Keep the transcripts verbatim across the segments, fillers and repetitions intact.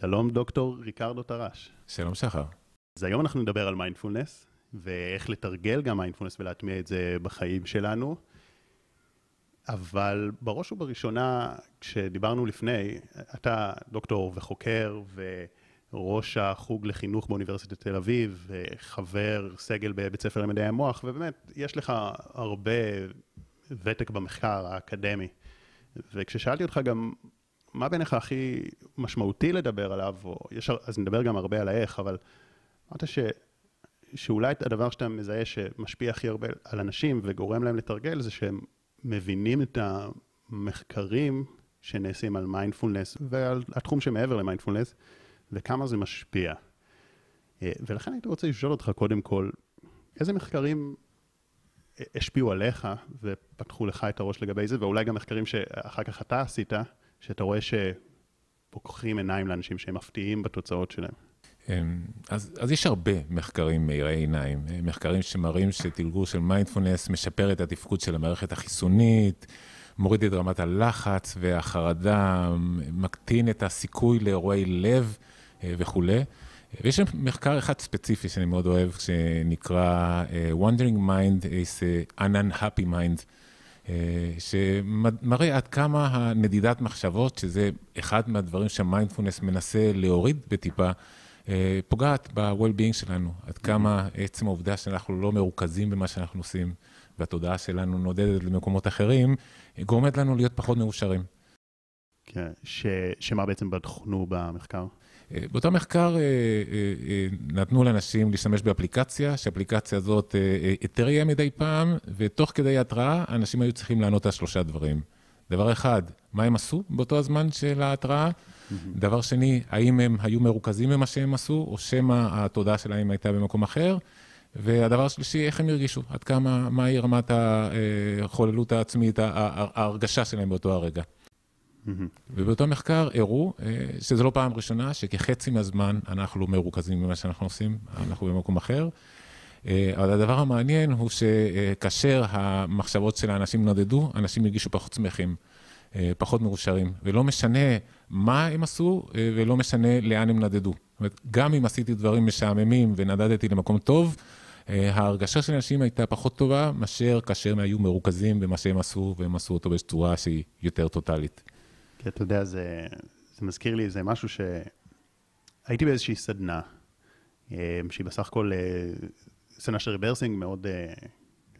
שלום דוקטור ריקרדו טרש. שלום שחר. אז היום אנחנו נדבר על מיינדפולנס, ואיך לתרגל גם מיינדפולנס ולהטמיע את זה בחיים שלנו. אבל בראש ובראשונה, כשדיברנו לפני, אתה דוקטור וחוקר וראש החוג לחינוך באוניברסיטת תל אביב, חבר סגל בבית ספר למדעי המוח, ובאמת יש לך הרבה ותק במחקר האקדמי. וכששאלתי אותך גם מה בעיניך הכי משמעותי לדבר עליו, או יש, אז נדבר גם הרבה על האיך, אבל אמרת ש, שאולי את הדבר שאתה מזהה שמשפיע הכי הרבה על אנשים וגורם להם לתרגל, זה שהם מבינים את המחקרים שנעשים על מיינדפולנס ועל התחום שמעבר למיינדפולנס, וכמה זה משפיע. ולכן הייתי רוצה לשאול אותך קודם כל, איזה מחקרים השפיעו עליך ופתחו לך את הראש לגבי זה, ואולי גם מחקרים שאחר כך אתה עשית, שאתה רואה שפוקחים עיניים לאנשים שהם מפתיעים בתוצאות שלהם. אז, אז יש הרבה מחקרים מאירי עיניים, מחקרים שמראים שתרגול של מיינדפולנס משפר את התפקוד של המערכת החיסונית, מוריד את רמת הלחץ והחרדה, מקטין את הסיכוי לאירועי לב וכו'. ויש מחקר אחד ספציפי שאני מאוד אוהב, שנקרא Wandering Mind is an Unhappy Mind, שמראה עד כמה הנדידת מחשבות, שזה אחד מהדברים שהמיינדפולנס מנסה להוריד בטיפה, פוגעת ב-well-being שלנו, עד כמה עצם העובדה שאנחנו לא מרוכזים במה שאנחנו עושים, והתודעה שלנו נודדת למקומות אחרים, גורמת לנו להיות פחות מאושרים. כן, שמה בעצם בדקנו במחקר? באותו מחקר נתנו לאנשים להשתמש באפליקציה, שאפליקציה הזאת התריעה מדי פעם, ותוך כדי התראה, אנשים היו צריכים לענות על שלושה דברים. דבר אחד, מה הם עשו באותו הזמן של ההתראה? דבר שני, האם הם היו מרוכזים במה שהם עשו, או שמה התודעה שלהם הייתה במקום אחר? והדבר השלישי, איך הם הרגישו? עד כמה, מהי רמת החוללות העצמית, ההרגשה שלהם באותו הרגע? ובאותו מחקר הראו שזה לא פעם ראשונה, שכחצי מהזמן אנחנו לא מרוכזים במה שאנחנו עושים, אנחנו במקום אחר. אבל הדבר המעניין הוא שכאשר המחשבות של האנשים נודדו, אנשים הרגישו פחות שמחים, פחות מאושרים, ולא משנה מה הם עשו ולא משנה לאן הם נדדו. זאת אומרת, גם אם עשיתי דברים משעממים ונדדתי למקום טוב, ההרגשה של אנשים הייתה פחות טובה מאשר כאשר הם היו מרוכזים במה שהם עשו, והם עשו אותו בצורה שהיא יותר טוטלית. כי אתה יודע, זה, זה מזכיר לי, זה משהו שהייתי באיזושהי סדנה, שהיא בסך הכל סדנה של ריברסינג מאוד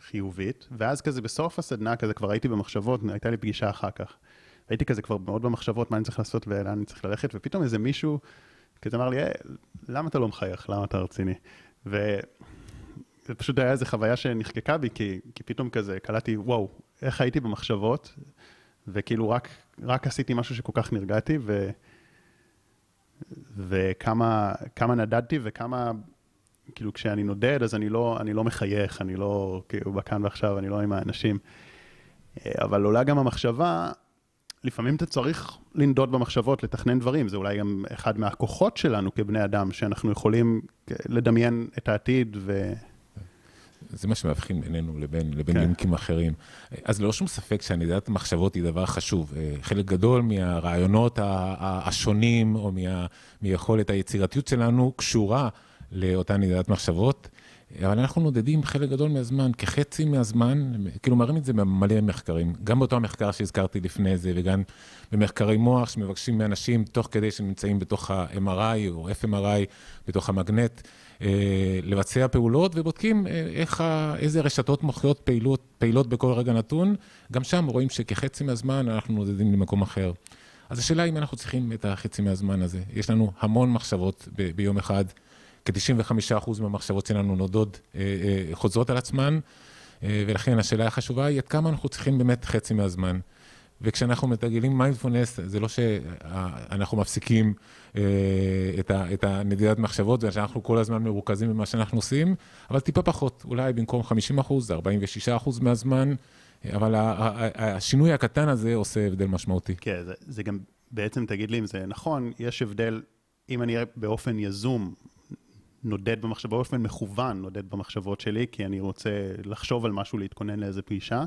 חיובית, ואז כזה בסוף הסדנה, כזה כבר הייתי במחשבות, הייתה לי פגישה אחר כך, הייתי כזה כבר מאוד במחשבות, מה אני צריך לעשות ולאן אני צריך ללכת, ופתאום איזה מישהו כזה אמר לי, למה אתה לא מחייך, למה אתה רציני? ופשוט היה איזו חוויה שנחקקה בי, כי, כי פתאום כזה קלטתי, וואו, איך הייתי במחשבות, וכאילו רק, רק עשיתי משהו שכל כך נרגעתי, ו, וכמה, כמה נדדתי, וכמה, כאילו, כשאני נודד, אז אני לא, אני לא מחייך, אני לא, כאילו, בכאן ועכשיו, אני לא עם האנשים. אבל עולה גם המחשבה, לפעמים אתה צריך לנדוד במחשבות, לתכנן דברים. זה אולי גם אחד מהכוחות שלנו כבני אדם, שאנחנו יכולים לדמיין את העתיד ו... זה מה שמבחין בינינו לבין, לבין יונקים אחרים. אז לא שום ספק שהנדידת מחשבות היא דבר חשוב. חלק גדול מהרעיונות השונים או מיכולת היצירתיות שלנו קשורה לאותה נדידת מחשבות, אבל אנחנו נודדים חלק גדול מהזמן, כחצי מהזמן, כאילו מראים את זה במלא מחקרים, גם באותו המחקר שהזכרתי לפני זה, וגם במחקרי מוח שמבקשים מאנשים, תוך כדי שנמצאים בתוך ה-אם אר איי או אף אם אר איי, בתוך המגנט, לבצע פעולות, ובודקים איך, איזה רשתות מוחיות פעילות, פעילות בכל רגע נתון, גם שם רואים שכחצי מהזמן אנחנו נודדים למקום אחר. אז השאלה היא אם אנחנו צריכים את החצי מהזמן הזה. יש לנו המון מחשבות ב- ביום אחד, כ-תשעים וחמישה אחוז מהמחשבות שלנו נודוד חוזרות על עצמן, ולכן השאלה החשובה היא עד כמה אנחנו צריכים באמת חצי מהזמן. וכשאנחנו מתרגלים מיינדפולנס, זה לא שאנחנו מפסיקים את הנדידת מחשבות, זה שאנחנו כל הזמן מרוכזים במה שאנחנו עושים, אבל טיפה פחות, אולי במקום חמישים אחוז, ארבעים ושישה אחוז מהזמן, אבל השינוי הקטן הזה עושה הבדל משמעותי. כן, זה גם בעצם, תגיד לי אם זה נכון, יש הבדל, אם אני באופן יזום, נודד במחשבות, באופן מכוון נודד במחשבות שלי, כי אני רוצה לחשוב על משהו, להתכונן לאיזה פגישה,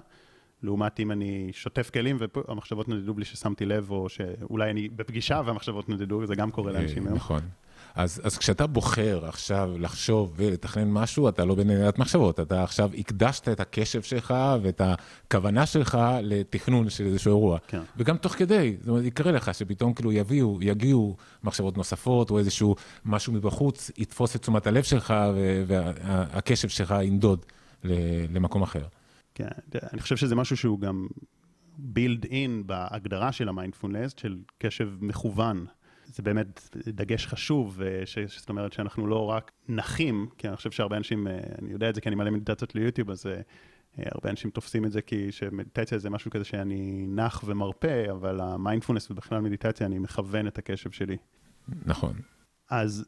לעומת אם אני שוטף כלים והמחשבות נדדו בלי ששמתי לב, או שאולי אני בפגישה והמחשבות נדדו, זה גם קורה לאנשים היום. נכון. אז, אז כשאתה בוחר עכשיו לחשוב ולתכנן משהו, אתה לא בנהלת מחשבות, אתה עכשיו הקדשת את הקשב שלך ואת הכוונה שלך לתכנון של איזשהו אירוע. כן. וגם תוך כדי, זאת אומרת, יקרה לך שפתאום כאילו יביאו, יגיעו מחשבות נוספות, או איזשהו משהו מבחוץ, יתפוס את תשומת הלב שלך, והקשב שלך ינדוד למקום אחר. כן, אני חושב שזה משהו שהוא גם build in בהגדרה של המיינדפולנס, של קשב מכוון. זה באמת דגש חשוב, זאת אומרת שאנחנו לא רק נחים, כי אני חושב שהרבה אנשים, אני יודע את זה כי אני מלא מדיטציות ליוטיוב, אז הרבה אנשים תופסים את זה כי שמדיטציה זה משהו כזה שאני נח ומרפא, אבל המיינדפולנס ובכלל מדיטציה, אני מכוון את הקשב שלי. נכון. אז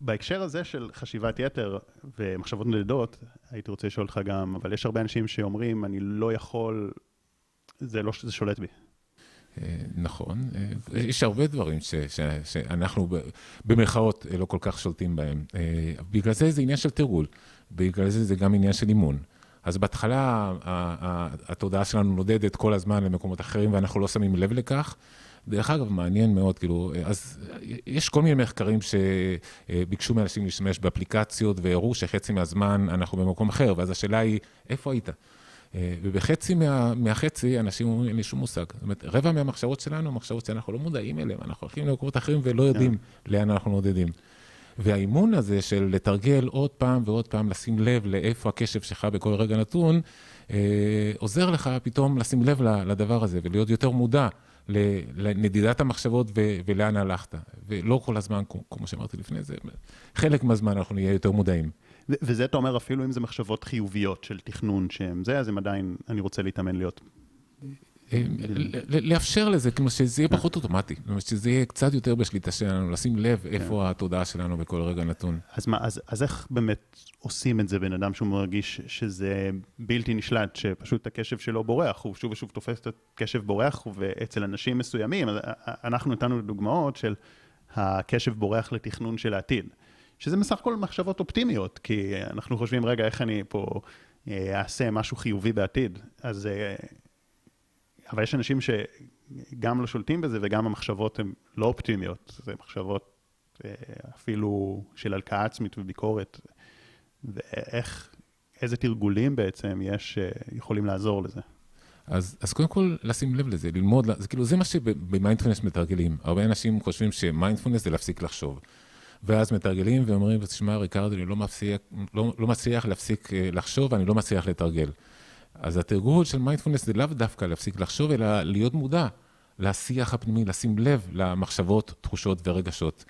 בהקשר הזה של חשיבת יתר ומחשבות נדדות, הייתי רוצה לשאול לך גם, אבל יש הרבה אנשים שאומרים, אני לא יכול, זה לא, זה שולט בי. נכון, יש הרבה דברים ש, ש, שאנחנו במרכאות לא כל כך שולטים בהם. בגלל זה זה עניין של תרגול, בגלל זה זה גם עניין של אימון. אז בהתחלה התודעה שלנו נודדת כל הזמן למקומות אחרים ואנחנו לא שמים לב לכך. דרך אגב, מעניין מאוד, כאילו, אז יש כל מיני מחקרים שביקשו מאנשים להשתמש באפליקציות והראו שחצי מהזמן אנחנו במקום אחר, ואז השאלה היא, איפה היית? ובחצי מה, מהחצי אנשים אומרים, אין לי שום מושג. זאת אומרת, רבע מהמחשבות שלנו, המחשבות שאנחנו לא מודעים אליהם, אנחנו הולכים למקומות אחרים ולא יודעים לאן אנחנו נודדים. והאימון הזה של לתרגל עוד פעם ועוד פעם, לשים לב לאיפה הקשב שלך בכל רגע נתון, עוזר לך פתאום לשים לב לדבר הזה ולהיות יותר מודע לנדידת המחשבות ולאן הלכת. ולא כל הזמן, כמו שאמרתי לפני זה, חלק מהזמן אנחנו נהיה יותר מודעים. וזה אתה אומר אפילו אם זה מחשבות חיוביות של תכנון שהם זה, אז הם עדיין, אני רוצה להתאמן להיות. לאפשר לזה, כמו שזה יהיה פחות אוטומטי, שזה יהיה קצת יותר בשליטה שלנו, לשים לב איפה התודעה שלנו בכל רגע נתון. אז איך באמת עושים את זה בן אדם שהוא מרגיש שזה בלתי נשלט, שפשוט הקשב שלו בורח, הוא שוב ושוב תופס את הקשב בורח, ואצל אנשים מסוימים, אנחנו נתנו דוגמאות של הקשב בורח לתכנון של העתיד. שזה מסך כל מחשבות אופטימיות, כי אנחנו חושבים, רגע, איך אני פה אעשה משהו חיובי בעתיד. אז, אבל יש אנשים שגם לא שולטים בזה, וגם המחשבות הן לא אופטימיות. זה מחשבות אפילו של הלקאה עצמית וביקורת. ואיך, איזה תרגולים בעצם יש שיכולים לעזור לזה? אז, אז קודם כל, לשים לב לזה, ללמוד, זה, כאילו, זה מה שבמיינדפולנס מתרגלים. הרבה אנשים חושבים שמיינדפולנס זה להפסיק לחשוב. ואז מתרגלים ואומרים, תשמע, ריקרדו, אני לא מצליח, לא, לא מצליח להפסיק לחשוב, אני לא מצליח לתרגל. אז התרגול של מיינדפולנס זה לאו דווקא להפסיק לחשוב, אלא להיות מודע לשיח הפנימי, לשים לב למחשבות, תחושות ורגשות.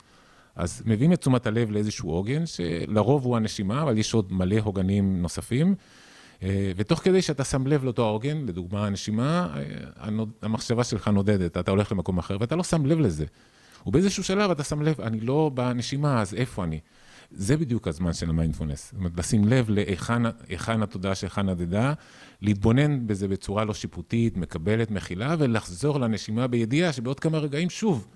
אז מביאים את תשומת הלב לאיזשהו עוגן, שלרוב הוא הנשימה, אבל יש עוד מלא עוגנים נוספים, ותוך כדי שאתה שם לב לאותו העוגן, לדוגמה הנשימה, המחשבה שלך נודדת, אתה הולך למקום אחר, ואתה לא שם לב לזה. ובאיזשהו שלב אתה שם לב, אני לא בנשימה, אז איפה אני? זה בדיוק הזמן של המיינדפולנס. זאת אומרת, לשים לב להיכן התודעה שלך נדדה, להתבונן בזה בצורה לא שיפוטית, מקבלת, מכילה, ולחזור לנשימה בידיעה שבעוד כמה רגעים שוב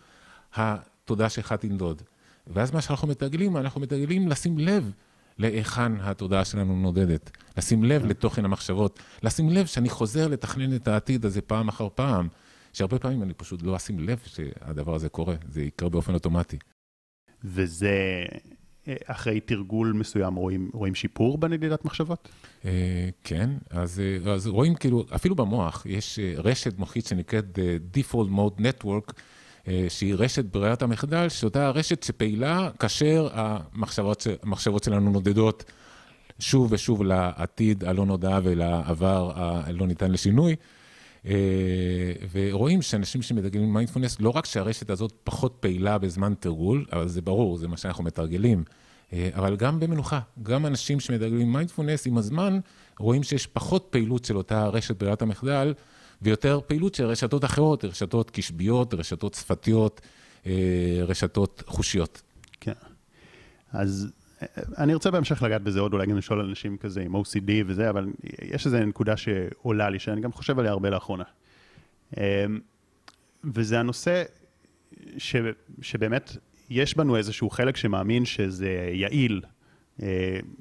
התודעה שלך תנדוד. ואז מה שאנחנו מתרגלים, אנחנו מתרגלים לשים לב להיכן התודעה שלנו נודדת, לשים לב לתוכן המחשבות, לשים לב שאני חוזר לתכנן את העתיד הזה פעם אחר פעם, שהרבה פעמים אני פשוט לא אשים לב שהדבר הזה קורה, זה יקרה באופן אוטומטי. וזה, אחרי תרגול מסוים, רואים, רואים שיפור בנדידת מחשבות? כן, אז, אז רואים כאילו, אפילו במוח, יש רשת מוחית שנקראת Default Mode Network, שהיא רשת ברירת המחדל, שאותה הרשת שפעילה כאשר המחשבות, המחשבות שלנו נודדות שוב ושוב לעתיד הלא נודע ולעבר הלא ניתן לשינוי, ורואים שאנשים שמתרגלים מיינדפולנס, לא רק שהרשת הזאת פחות פעילה בזמן תרגול, אבל זה ברור, זה מה שאנחנו מתרגלים, אבל גם במנוחה, גם אנשים שמתרגלים מיינדפולנס עם הזמן, רואים שיש פחות פעילות של אותה רשת ברירת המחדל, ויותר פעילות של רשתות אחרות, רשתות קשביות, רשתות שפתיות, רשתות חושיות. כן, אז אני רוצה בהמשך לגעת בזה עוד, אולי גם לשאול אנשים כזה עם או סי די וזה, אבל יש איזו נקודה שעולה לי, שאני גם חושב עליה הרבה לאחרונה. וזה הנושא ש, שבאמת יש בנו איזשהו חלק שמאמין שזה יעיל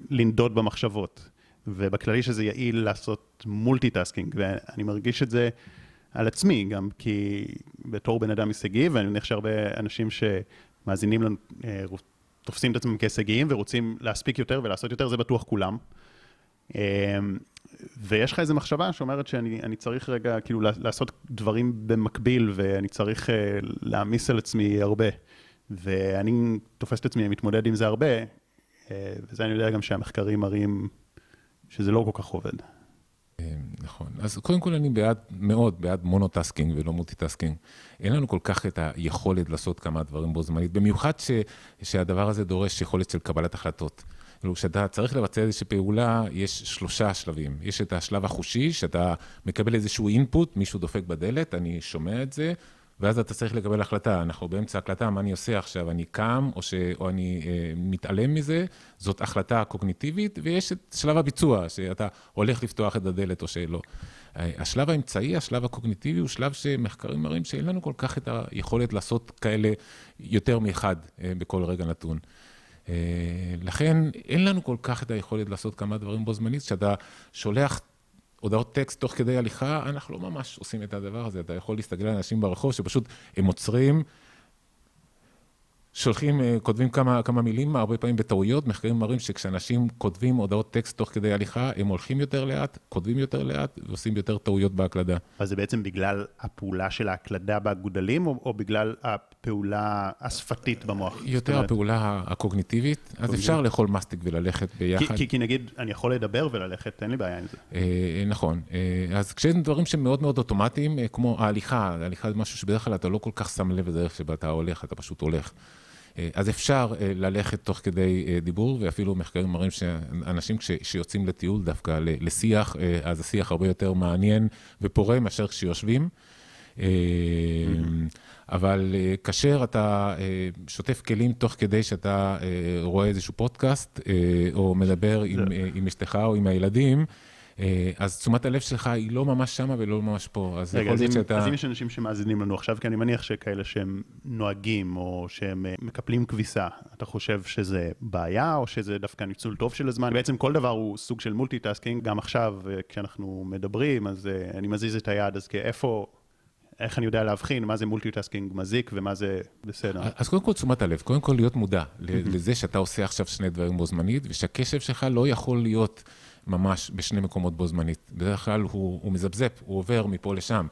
לנדוד במחשבות. ובכללי שזה יעיל לעשות מולטיטאסקינג, ואני מרגיש את זה על עצמי גם, כי בתור בן אדם הישגי, ואני מניח שהרבה אנשים שמאזינים לנו תופסים את עצמם כהישגיים ורוצים להספיק יותר ולעשות יותר, זה בטוח כולם. ויש לך איזו מחשבה שאומרת שאני אני צריך רגע כאילו לעשות דברים במקביל, ואני צריך להעמיס על עצמי הרבה. ואני תופס את עצמי, מתמודד עם זה הרבה, וזה אני יודע גם שהמחקרים מראים שזה לא כל כך עובד. נכון. אז קודם כל אני בעד, מאוד בעד מונוטסקינג ולא מולטיטסקינג. אין לנו כל כך את היכולת לעשות כמה דברים בו זמנית, במיוחד ש, שהדבר הזה דורש יכולת של קבלת החלטות. כשאתה צריך לבצע איזושהי פעולה, יש שלושה שלבים. יש את השלב החושי, שאתה מקבל איזשהו אינפוט, מישהו דופק בדלת, אני שומע את זה, ואז אתה צריך לקבל החלטה. אנחנו באמצע הקלטה, מה אני עושה עכשיו? אני קם, או, ש... או אני אה, מתעלם מזה? זאת החלטה קוגניטיבית, ויש את שלב הביצוע, שאתה הולך לפתוח את הדלת או שלא. השלב האמצעי, השלב הקוגניטיבי, הוא שלב שמחקרים מראים שאין לנו כל כך את היכולת לעשות כאלה יותר מאחד אה, בכל רגע נתון. אה, לכן אין לנו כל כך את היכולת לעשות כמה דברים בו זמנית, שאתה שולח הודעות טקסט תוך כדי הליכה, אנחנו לא ממש עושים את הדבר הזה. אתה יכול להסתגל לאנשים ברחוב שפשוט הם עוצרים, שולחים, כותבים כמה, כמה מילים, הרבה פעמים בטעויות. מחקרים מראים שכשאנשים כותבים הודעות טקסט תוך כדי הליכה, הם הולכים יותר לאט, כותבים יותר לאט, ועושים יותר טעויות בהקלדה. אז זה בעצם בגלל הפעולה של ההקלדה באגודלים, או, או בגלל הפעולה השפתית במוח? יותר הפעולה הקוגניטיבית. קוגניטיבית. אז אפשר לאכול מסטיק וללכת ביחד. כי, כי, כי נגיד, אני יכול לדבר וללכת, אין לי בעיה עם זה. אה, נכון. אה, אז כשיש דברים שמאוד מאוד אוטומטיים, אה, כמו ההליכה, ההליכה זה משהו שבדרך כלל אתה לא כל כך שם לב בדרך שבה אתה הולך, אתה פשוט הולך. אז אפשר ללכת תוך כדי דיבור, ואפילו מחקרים מראים שאנשים שיוצאים לטיול דווקא לשיח, אז השיח הרבה יותר מעניין ופורה מאשר כשיושבים. אבל כאשר אתה שוטף כלים תוך כדי שאתה רואה איזשהו פודקאסט, או מדבר עם אשתך או עם הילדים, אז תשומת הלב שלך היא לא ממש שמה ולא ממש פה. אז אם יש אנשים שמאזינים לנו עכשיו, כי אני מניח שכאלה שהם נוהגים או שהם מקפלים כביסה, אתה חושב שזה בעיה או שזה דווקא ניצול טוב של הזמן? בעצם כל דבר הוא סוג של מולטיטאסקינג. גם עכשיו כשאנחנו מדברים, אז אני מזיז את היד, אז כאיפה, איך אני יודע להבחין מה זה מולטיטאסקינג מזיק ומה זה בסדר? אז קודם כל תשומת הלב, קודם כל להיות מודע לזה שאתה עושה עכשיו שני דברים בו זמנית, ושהקשב שלך לא יכול להיות ממש בשני מקומות בו זמנית. בדרך כלל הוא, הוא מזבזפ, הוא עובר מפה לשם.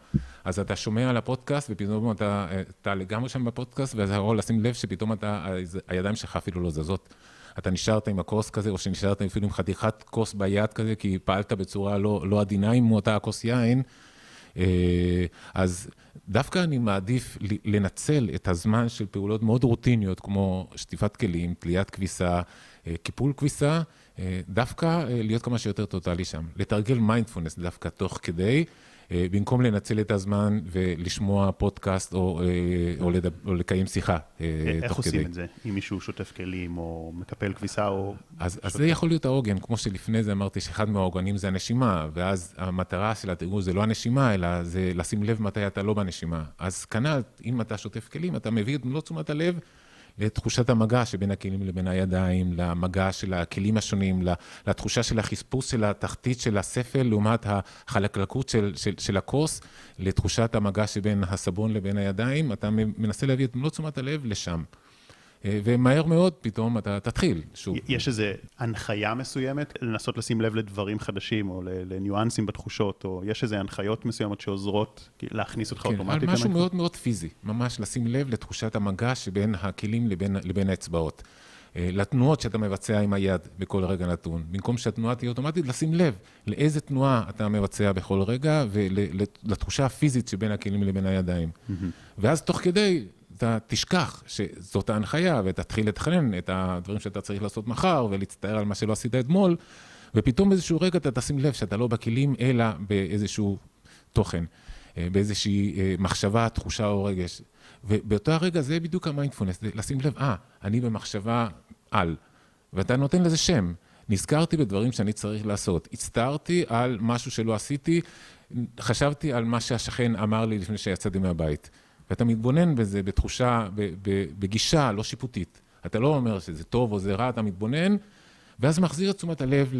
אז אתה שומע על הפודקאסט, ופתאום אתה, אתה לגמרי שם בפודקאסט, ואז יכול לשים לב שפתאום אתה, הידיים שלך אפילו לא זזות. אתה נשארת עם הכוס כזה, או שנשארת אפילו עם חתיכת כוס ביד כזה, כי פעלת בצורה לא, לא עדינה עם אותה הכוס יין. אז דווקא אני מעדיף לנצל את הזמן של פעולות מאוד רוטיניות, כמו שטיפת כלים, תליית כביסה, קיפול כביסה, דווקא להיות כמה שיותר טוטלי שם. לתרגל מיינדפולנס דווקא תוך כדי, במקום לנצל את הזמן ולשמוע פודקאסט או, או, לדבר, או לקיים שיחה תוך כדי. איך עושים את זה? אם מישהו שוטף כלים או מקפל כביסה או... אז, אז זה יכול להיות העוגן, כמו שלפני זה אמרתי שאחד מהעוגנים זה הנשימה, ואז המטרה של התרגול זה לא הנשימה, אלא זה לשים לב מתי אתה לא בנשימה. אז כנראה, אם אתה שוטף כלים, אתה מביא את מלוא תשומת הלב, לתחושת המגע שבין הכלים לבין הידיים, למגע של הכלים השונים, לתחושה של החספוס של התחתית של הספל, לעומת החלקלקות של, של, של הכוס, לתחושת המגע שבין הסבון לבין הידיים, אתה מנסה להביא את מלוא תשומת הלב לשם. ומהר מאוד פתאום אתה תתחיל שוב. יש איזו הנחיה מסוימת לנסות לשים לב לדברים חדשים או לניואנסים בתחושות, או יש איזו הנחיות מסוימת שעוזרות להכניס אותך אוטומטית? כן, משהו מאוד מאוד פיזי, ממש לשים לב לתחושת המגע שבין הכלים לבין האצבעות. לתנועות שאתה מבצע עם היד בכל רגע נתון. במקום שהתנועה תהיה אוטומטית, לשים לב לאיזה תנועה אתה מבצע בכל רגע, ולתחושה הפיזית שבין הכלים לבין הידיים. ואז תוך כדי אתה תשכח שזאת ההנחיה, ותתחיל לתכנן את הדברים שאתה צריך לעשות מחר, ולהצטער על מה שלא עשית אתמול, ופתאום באיזשהו רגע אתה תשים לב שאתה לא בכלים, אלא באיזשהו תוכן, באיזושהי מחשבה, תחושה או רגש. ובאותו הרגע זה בדיוק המיינדפולנס, לשים לב, אה, אני במחשבה על, ואתה נותן לזה שם. נזכרתי בדברים שאני צריך לעשות, הצטערתי על משהו שלא עשיתי, חשבתי על מה שהשכן אמר לי לפני שיצאתי מהבית. ואתה מתבונן בזה בתחושה, בגישה לא שיפוטית. אתה לא אומר שזה טוב או זה רע, אתה מתבונן, ואז מחזיר את תשומת הלב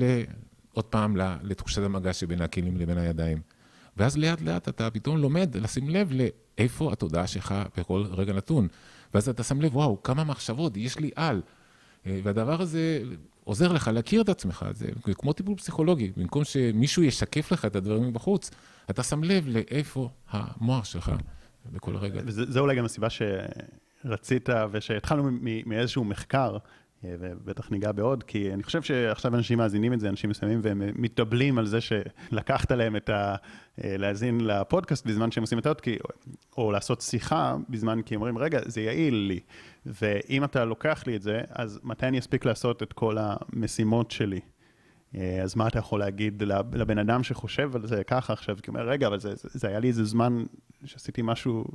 עוד פעם לתחושת המגע שבין הכלים לבין הידיים. ואז לאט לאט אתה פתאום לומד לשים לב לאיפה התודעה שלך בכל רגע נתון. ואז אתה שם לב, וואו, כמה מחשבות יש לי על. והדבר הזה עוזר לך להכיר את עצמך. זה כמו טיפול פסיכולוגי. במקום שמישהו ישקף לך את הדברים בחוץ, אתה שם לב לאיפה המוח שלך בכל רגע. וזה אולי גם הסיבה שרצית ושהתחלנו מאיזשהו מחקר, ובטח ניגע בעוד, כי אני חושב שעכשיו אנשים מאזינים את זה, אנשים מסוימים, והם מתאבלים על זה שלקחת להם את ה... להאזין לפודקאסט בזמן שהם עושים את עוד, כי... או לעשות שיחה בזמן, כי אומרים, רגע, זה יעיל לי, ואם אתה לוקח לי את זה, אז מתי אני אספיק לעשות את כל המשימות שלי? אז מה אתה יכול להגיד לבן אדם שחושב על זה ככה עכשיו, כי אומר, רגע, אבל זה, זה היה לי איזה זמן שעשיתי משהו...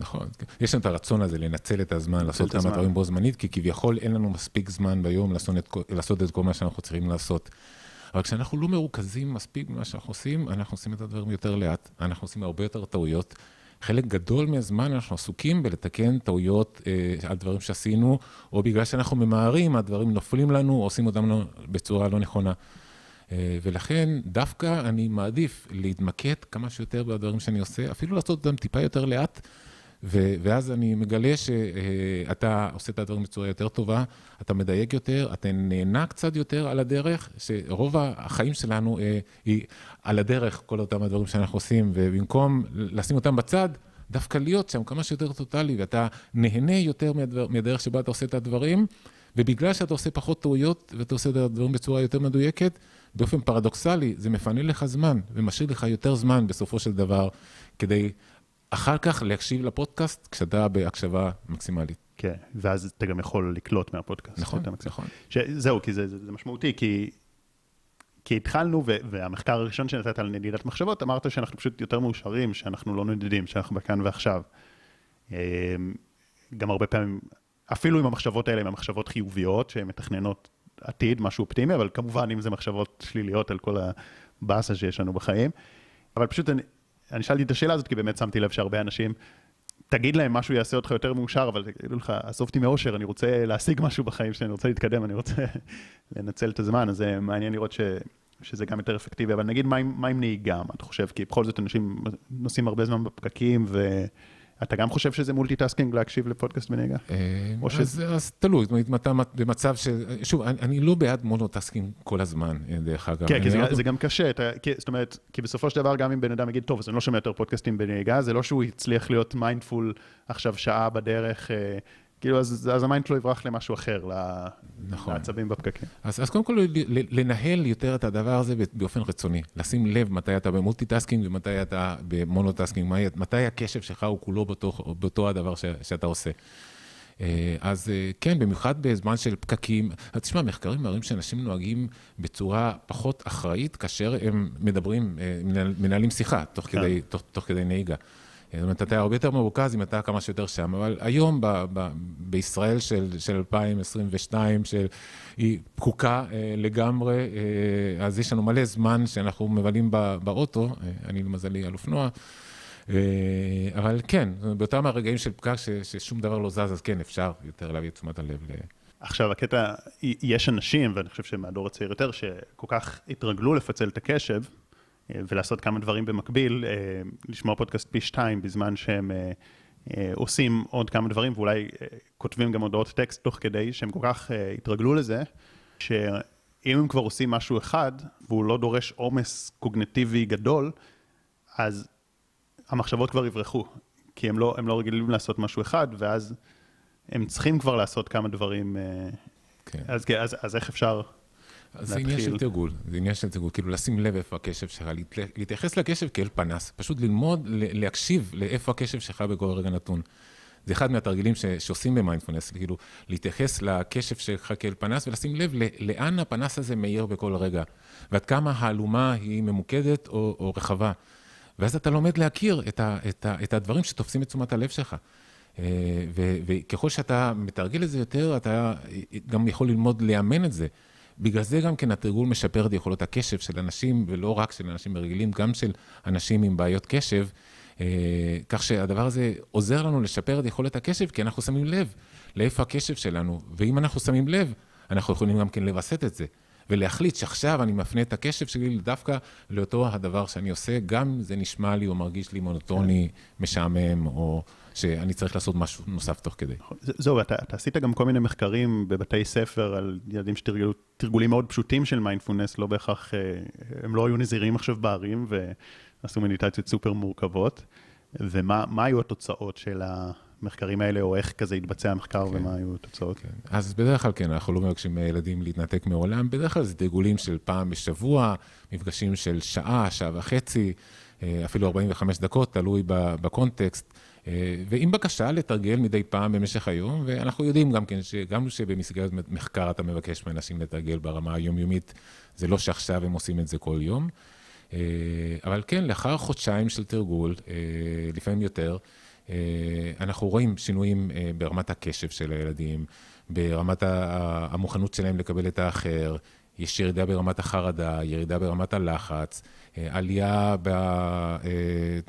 נכון. יש לנו את הרצון הזה לנצל את הזמן, לעשות כמה דברים בו זמנית, כי כביכול אין לנו מספיק זמן ביום לעשות את, לעשות את כל מה שאנחנו צריכים לעשות. אבל כשאנחנו לא מרוכזים מספיק במה שאנחנו עושים, אנחנו עושים את הדברים יותר לאט, אנחנו עושים הרבה יותר טעויות. חלק גדול מהזמן אנחנו עסוקים בלתקן טעויות אה, על דברים שעשינו, או בגלל שאנחנו ממהרים, הדברים נופלים לנו, עושים אותם בצורה לא נכונה. ולכן דווקא אני מעדיף להתמקד כמה שיותר בדברים שאני עושה, אפילו לעשות אותם טיפה יותר לאט, ואז אני מגלה שאתה עושה את הדברים בצורה יותר טובה, אתה מדייק יותר, אתה נהנה קצת יותר על הדרך, שרוב החיים שלנו היא על הדרך, כל אותם הדברים שאנחנו עושים, ובמקום לשים אותם בצד, דווקא להיות שם כמה שיותר טוטלי, ואתה נהנה יותר מהדרך שבה אתה עושה את הדברים, ובגלל שאתה עושה פחות טעויות, ואתה עושה את הדברים בצורה יותר מדויקת, באופן פרדוקסלי, זה מפנה לך זמן, ומשאיר לך יותר זמן בסופו של דבר, כדי... אחר כך להקשיב לפודקאסט כשאתה בהקשבה מקסימלית. כן, ואז אתה גם יכול לקלוט מהפודקאסט. נכון, נכון. זהו, כי זה, זה משמעותי, כי, כי התחלנו, והמחקר הראשון שנתת על נדידת מחשבות, אמרת שאנחנו פשוט יותר מאושרים, שאנחנו לא נדידים, שאנחנו בכאן ועכשיו. גם הרבה פעמים, אפילו עם המחשבות האלה, עם המחשבות חיוביות, שהן מתכננות עתיד, משהו אופטימי, אבל כמובן, אם זה מחשבות שליליות על כל הבאסה שיש לנו בחיים, אבל פשוט אני... אני שאלתי את השאלה הזאת, כי באמת שמתי לב שהרבה אנשים, תגיד להם משהו יעשה אותך יותר מאושר, אבל תגידו לך, אסופתי מאושר, אני רוצה להשיג משהו בחיים שלי, אני רוצה להתקדם, אני רוצה לנצל את הזמן, אז זה מעניין לראות ש, שזה גם יותר אפקטיבי, אבל נגיד, מה, מה עם נהיגה, מה אתה חושב? כי בכל זאת אנשים נוסעים הרבה זמן בפקקים, ואתה גם חושב שזה מולטיטאסקינג להקשיב לפודקאסט בנהיגה? אז תלוי, אתה במצב ש... שוב, אני לא בעד מולטיטאסקינג כל הזמן, דרך אגב. כן, כי זה גם קשה, זאת אומרת, כי בסופו של דבר גם אם בן אדם יגיד, טוב, אז אני לא שומע יותר פודקאסטים בנהיגה, זה לא שהוא יצליח להיות מיינדפול עכשיו שעה בדרך, כאילו, אז המיינד לא יברח למשהו אחר, לעצבים בפקקים. אז קודם כל, לנהל יותר את הדבר הזה באופן רצוני, לשים לב מתי אתה במולטיטאסקינג ומתי אתה במונוטאסקינג, מתי הקשב שלך הוא כולו באותו הדבר שאתה עושה. אז כן, במיוחד בזמן של פקקים, תשמע, מחקרים מראים שאנשים נוהגים בצורה פחות אחראית, כאשר הם מדברים, מנהלים שיחה תוך כדי נהיגה. זאת אומרת, אתה הרבה יותר מרוכז אם אתה כמה שיותר שם, אבל היום ב- ב- בישראל של, של אלפיים עשרים ושתיים, שהיא פקוקה אה, לגמרי, אה, אז יש לנו מלא זמן שאנחנו מבלים ב- באוטו, אה, אני למזלי על אופנוע, אה, אבל כן, באותם הרגעים של פקק ש- ששום דבר לא זז, אז כן, אפשר יותר להביא את תשומת הלב. ל... עכשיו, הקטע, יש אנשים, ואני חושב שמהדור הצעיר יותר, שכל כך התרגלו לפצל את הקשב, ולעשות כמה דברים במקביל, לשמוע פודקאסט פי שתיים בזמן שהם עושים עוד כמה דברים, ואולי כותבים גם הודעות טקסט תוך כדי, שהם כל כך התרגלו לזה, שאם הם כבר עושים משהו אחד, והוא לא דורש עומס קוגניטיבי גדול, אז המחשבות כבר יברחו, כי הם לא, הם לא רגילים לעשות משהו אחד, ואז הם צריכים כבר לעשות כמה דברים, כן. אז, אז, אז איך אפשר... זה עניין של תרגול, זה עניין של תרגול, כאילו לשים לב איפה הקשב שלך, להתייחס לקשב כאל פנס, פשוט ללמוד, להקשיב לאיפה הקשב שלך בכל רגע נתון. זה אחד מהתרגילים שעושים במיינדפולנס, כאילו להתייחס לקשב שלך כאל פנס ולשים לב לאן הפנס הזה מאיר בכל רגע, ועד כמה ההלומה היא ממוקדת או רחבה. ואז אתה לומד להכיר את הדברים שתופסים את תשומת הלב שלך. וככל שאתה מתרגיל את זה יותר, אתה גם יכול ללמוד לאמן את זה. בגלל זה גם כן התרגול משפר את יכולות הקשב של אנשים, ולא רק של אנשים רגילים, גם של אנשים עם בעיות קשב, כך שהדבר הזה עוזר לנו לשפר את יכולת הקשב, כי אנחנו שמים לב לאיפה הקשב שלנו, ואם אנחנו שמים לב, אנחנו יכולים גם כן לבסט את זה, ולהחליט שעכשיו אני מפנה את הקשב שלי דווקא לאותו הדבר שאני עושה, גם זה נשמע לי או מרגיש לי מונוטוני, משעמם, או שאני צריך לעשות משהו נוסף תוך כדי. זהו, אתה עשית גם כל מיני מחקרים בבתי ספר על ילדים שתרגלו תרגולים מאוד פשוטים של מיינדפולנס, לא בהכרח, הם לא היו נזירים עכשיו בערים, ועשו מדיטציות סופר מורכבות. ומה היו התוצאות של ה... מחקרים האלה, או איך כזה התבצע המחקר, ומה היו התוצאות. אז בדרך כלל כן, אנחנו לא מבקשים ילדים להתנתק מעולם, בדרך כלל זה דגולים של פעם בשבוע, מפגשים של שעה, שעה וחצי, אפילו ארבעים וחמש דקות, תלוי בקונטקסט, ועם בקשה לתרגל מדי פעם במשך היום, ואנחנו יודעים גם כן, שגם שבמסגרת מחקר אתה מבקש מאנשים לתרגל ברמה היומיומית, זה לא שעכשיו הם עושים את זה כל יום, אבל כן, לאחר חודשיים של תרגול, לפעמים יותר, אנחנו רואים שינויים ברמת הקשב של הילדים, ברמת המוכנות שלהם לקבל את האחר, יש ירידה ברמת החרדה, ירידה ברמת הלחץ, עלייה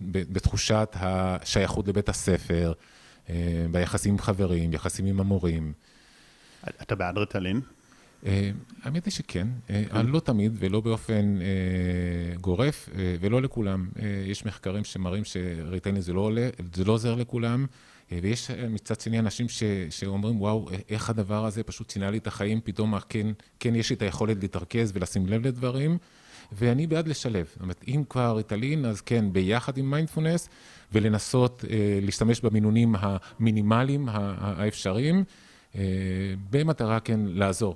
בתחושת השייכות לבית הספר, ביחסים עם חברים, יחסים עם המורים. אתה בעד ריטלין? האמת היא שכן, לא תמיד ולא באופן גורף ולא לכולם. יש מחקרים שמראים שריטלין זה לא עוזר לכולם, ויש מצד שני אנשים שאומרים וואו, איך הדבר הזה פשוט שינה לי את החיים, פתאום כן יש לי את היכולת להתרכז ולשים לב לדברים, ואני בעד לשלב. זאת אומרת, אם כבר ריטלין, אז כן, ביחד עם מיינדפולנס, ולנסות להשתמש במינונים המינימליים האפשריים, במטרה כן לעזור.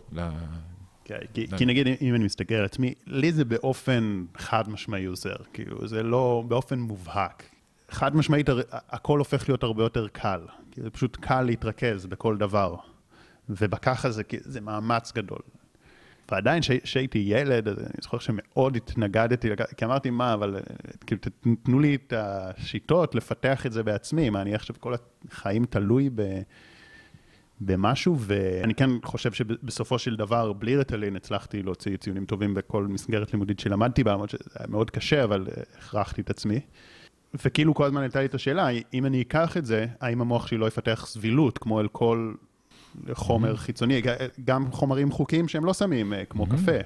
כי נגיד, אם אני מסתכל על עצמי, לי זה באופן חד משמעי עוזר, כאילו, זה לא באופן מובהק. חד משמעית, הכל הופך להיות הרבה יותר קל, כי זה פשוט קל להתרכז בכל דבר, ובככה זה מאמץ גדול. ועדיין, כשהייתי ילד, אני זוכר שמאוד התנגדתי, כי אמרתי, מה, אבל כאילו, תתנו לי את השיטות לפתח את זה בעצמי, מה, אני עכשיו כל החיים תלוי ב... במשהו, ואני כן חושב שבסופו של דבר, בלי ריטלין, הצלחתי להוציא ציונים טובים בכל מסגרת לימודית שלמדתי בה, שזה היה מאוד קשה, אבל הכרחתי את עצמי. וכאילו כל הזמן הייתה לי את השאלה, אם אני אקח את זה, האם המוח שלי לא יפתח סבילות, כמו אל כל חומר חיצוני, גם חומרים חוקיים שהם לא שמים, כמו קפה.